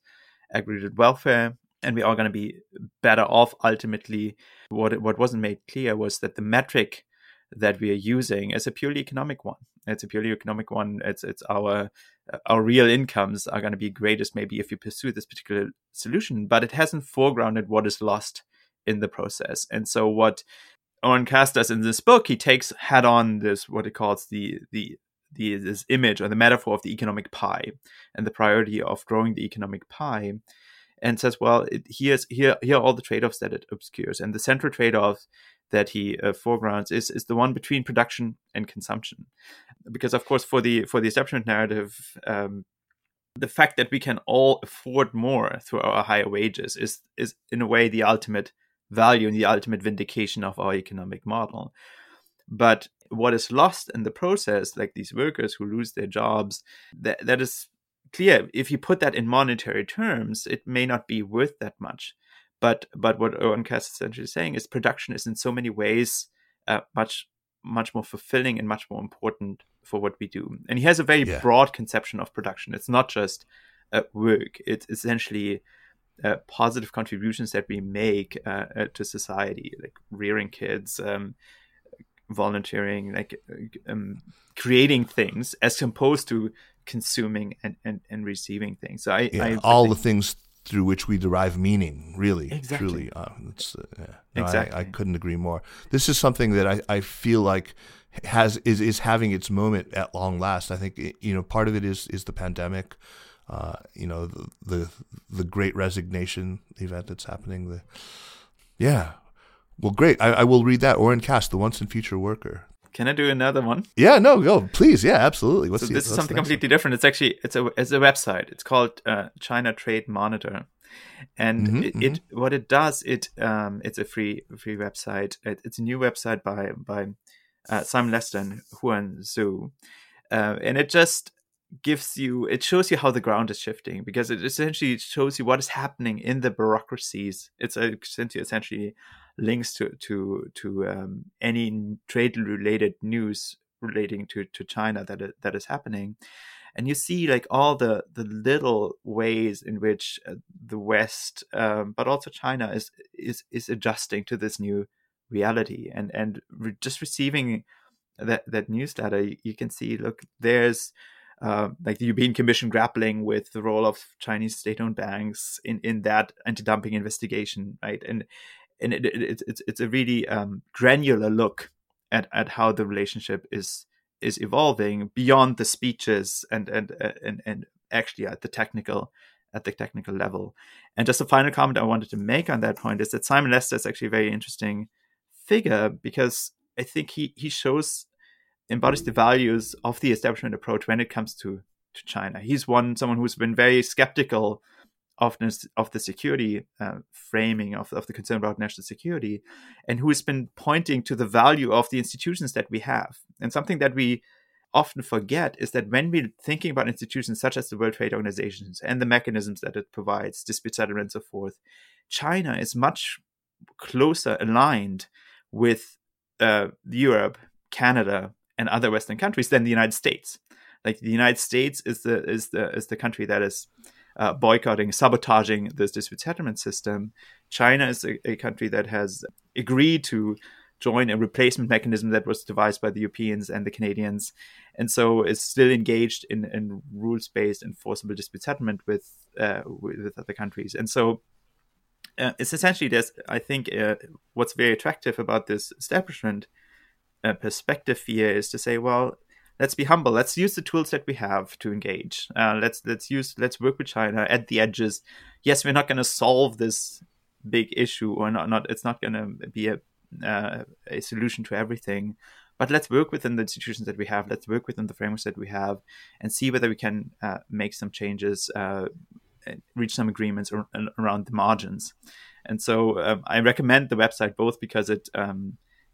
aggregate welfare, and we're all going to be better off ultimately. What wasn't made clear was that the metric that we are using is a purely economic one. It's our real incomes are going to be greatest maybe if you pursue this particular solution, but it hasn't foregrounded what is lost in the process. And so what Oren Cass does in this book, he takes head on this, what he calls this image or the metaphor of the economic pie and the priority of growing the economic pie, and says, well, here are all the trade-offs that it obscures. And the central trade-off that he foregrounds is the one between production and consumption. Because, of course, for the establishment narrative, the fact that we can all afford more through our higher wages is in a way the ultimate value and the ultimate vindication of our economic model. But what is lost in the process, like these workers who lose their jobs, that is clear. If you put that in monetary terms, it may not be worth that much. But what Oren Cass is essentially saying is production is in so many ways much more fulfilling and much more important for what we do. And he has a very broad conception of production. It's not just work. It's essentially positive contributions that we make to society, like rearing kids, volunteering, like creating things, as opposed to consuming and receiving things. So I think the things through which we derive meaning, really, exactly. Truly. I couldn't agree more. This is something that I feel like is having its moment at long last. I think part of it is the pandemic, the Great Resignation event that's happening. Well, great. I will read that. Oren Cass, The Once and Future Worker. Can I do another one? Yeah, no, go, please. Yeah, absolutely. This is something completely different. It's actually, it's a website. It's called China Trade Monitor. And what it does, it's a free website. It's a new website by Simon Lester and Huan Zhu. And it just shows you how the ground is shifting, because it essentially shows you what is happening in the bureaucracies. It's essentially links to any trade related news relating to China that is happening. And you see like all the little ways in which the West, but also China is adjusting to this new reality. And just receiving that newsletter, you can see, look, there's like the European Commission grappling with the role of Chinese state-owned banks in that anti-dumping investigation, right? And it's a really granular look at how the relationship is evolving beyond the speeches and actually at the technical level. And just a final comment I wanted to make on that point is that Simon Lester is actually a very interesting figure, because I think he embodies the values of the establishment approach when it comes to China. He's someone who's been very skeptical of the security framing of the concern about national security, and who has been pointing to the value of the institutions that we have. And something that we often forget is that when we're thinking about institutions such as the World Trade Organization and the mechanisms that it provides, dispute settlement and so forth, China is much closer aligned with Europe, Canada, and other Western countries than the United States. Like the United States is the country that is boycotting, sabotaging this dispute settlement system. China is a country that has agreed to join a replacement mechanism that was devised by the Europeans and the Canadians, and so is still engaged in rules-based enforceable dispute settlement with other countries. And so it's essentially this, I think, what's very attractive about this establishment perspective here is to say, well, let's be humble. Let's use the tools that we have to engage. Let's work with China at the edges. Yes, we're not going to solve this big issue, or not. It's not going to be a solution to everything. But let's work within the institutions that we have. Let's work within the frameworks that we have, and see whether we can make some changes, reach some agreements around the margins. And so I recommend the website, both because it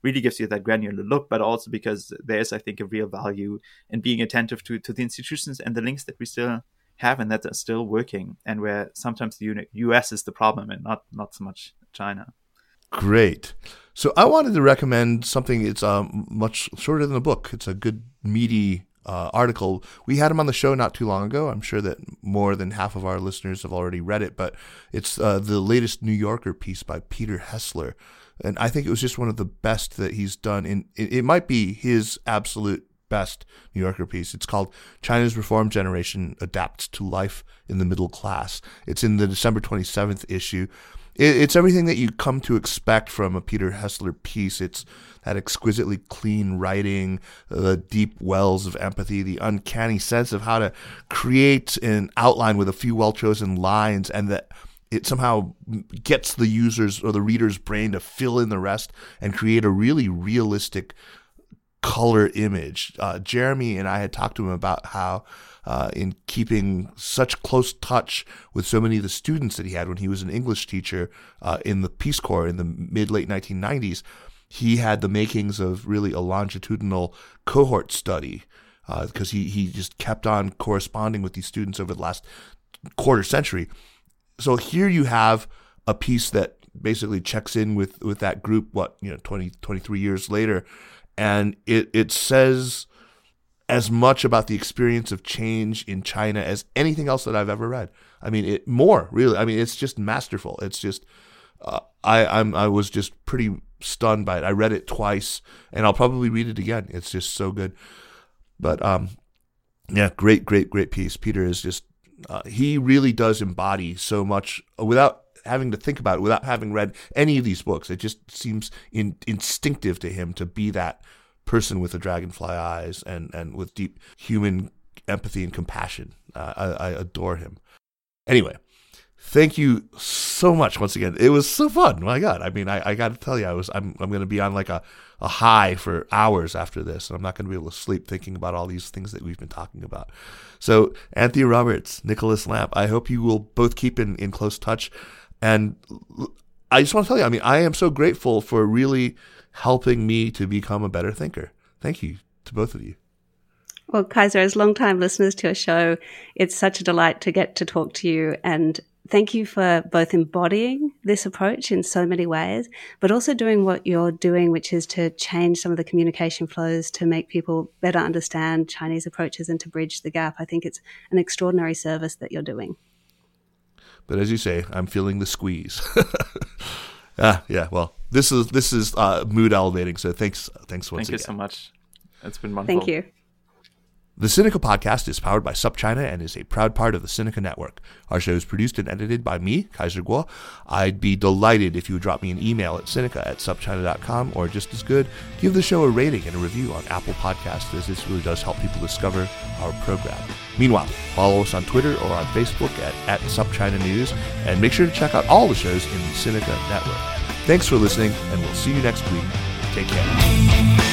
really gives you that granular look, but also because there's, I think, a real value in being attentive to the institutions and the links that we still have and that are still working, and where sometimes the US is the problem and not so much China. Great. So I wanted to recommend something. It's much shorter than a book. It's a good, meaty article. We had him on the show not too long ago. I'm sure that more than half of our listeners have already read it, but it's the latest New Yorker piece by Peter Hessler. And I think it was just one of the best that he's done. It might be his absolute best New Yorker piece. It's called China's Reform Generation Adapts to Life in the Middle Class. It's in the December 27th issue. It's everything that you come to expect from a Peter Hessler piece. It's that exquisitely clean writing, the deep wells of empathy, the uncanny sense of how to create an outline with a few well-chosen lines, and that it somehow gets the user's or the reader's brain to fill in the rest and create a really realistic color image. Jeremy and I had talked to him about how in keeping such close touch with so many of the students that he had when he was an English teacher in the Peace Corps in the mid-late 1990s, he had the makings of really a longitudinal cohort study, because he just kept on corresponding with these students over the last quarter century. So here you have a piece that basically checks in with that group, 23 years later, and it says as much about the experience of change in China as anything else that I've ever read. I mean, it's just masterful. It's just I was just pretty stunned by it. I read it twice, and I'll probably read it again. It's just so good. But yeah, great piece. Peter is just. He really does embody so much without having to think about it, without having read any of these books. It just seems instinctive to him to be that person with the dragonfly eyes and with deep human empathy and compassion. I adore him. Anyway, thank you so much once again. It was so fun. My God. I mean, I got to tell you, I'm going to be on like a high for hours after this, and I'm not going to be able to sleep thinking about all these things that we've been talking about. So Anthea Roberts, Nicolas Lamp, I hope you will both keep in close touch. And I just want to tell you, I mean, I am so grateful for really helping me to become a better thinker. Thank you to both of you. Well, Kaiser, as long-time listeners to your show, it's such a delight to get to talk to you, and Thank you for both embodying this approach in so many ways, but also doing what you're doing, which is to change some of the communication flows to make people better understand Chinese approaches and to bridge the gap. I think it's an extraordinary service that you're doing. But as you say, I'm feeling the squeeze. Yeah. Well, this is mood elevating. So thanks once again. Thank you so much. It's been wonderful. Thank you. The Sinica Podcast is powered by SupChina and is a proud part of the Sinica Network. Our show is produced and edited by me, Kaiser Guo. I'd be delighted if you would drop me an email at sinica@supchina.com, or just as good, give the show a rating and a review on Apple Podcasts, as this really does help people discover our program. Meanwhile, follow us on Twitter or on Facebook at SupChina News, and make sure to check out all the shows in the Sinica Network. Thanks for listening, and we'll see you next week. Take care.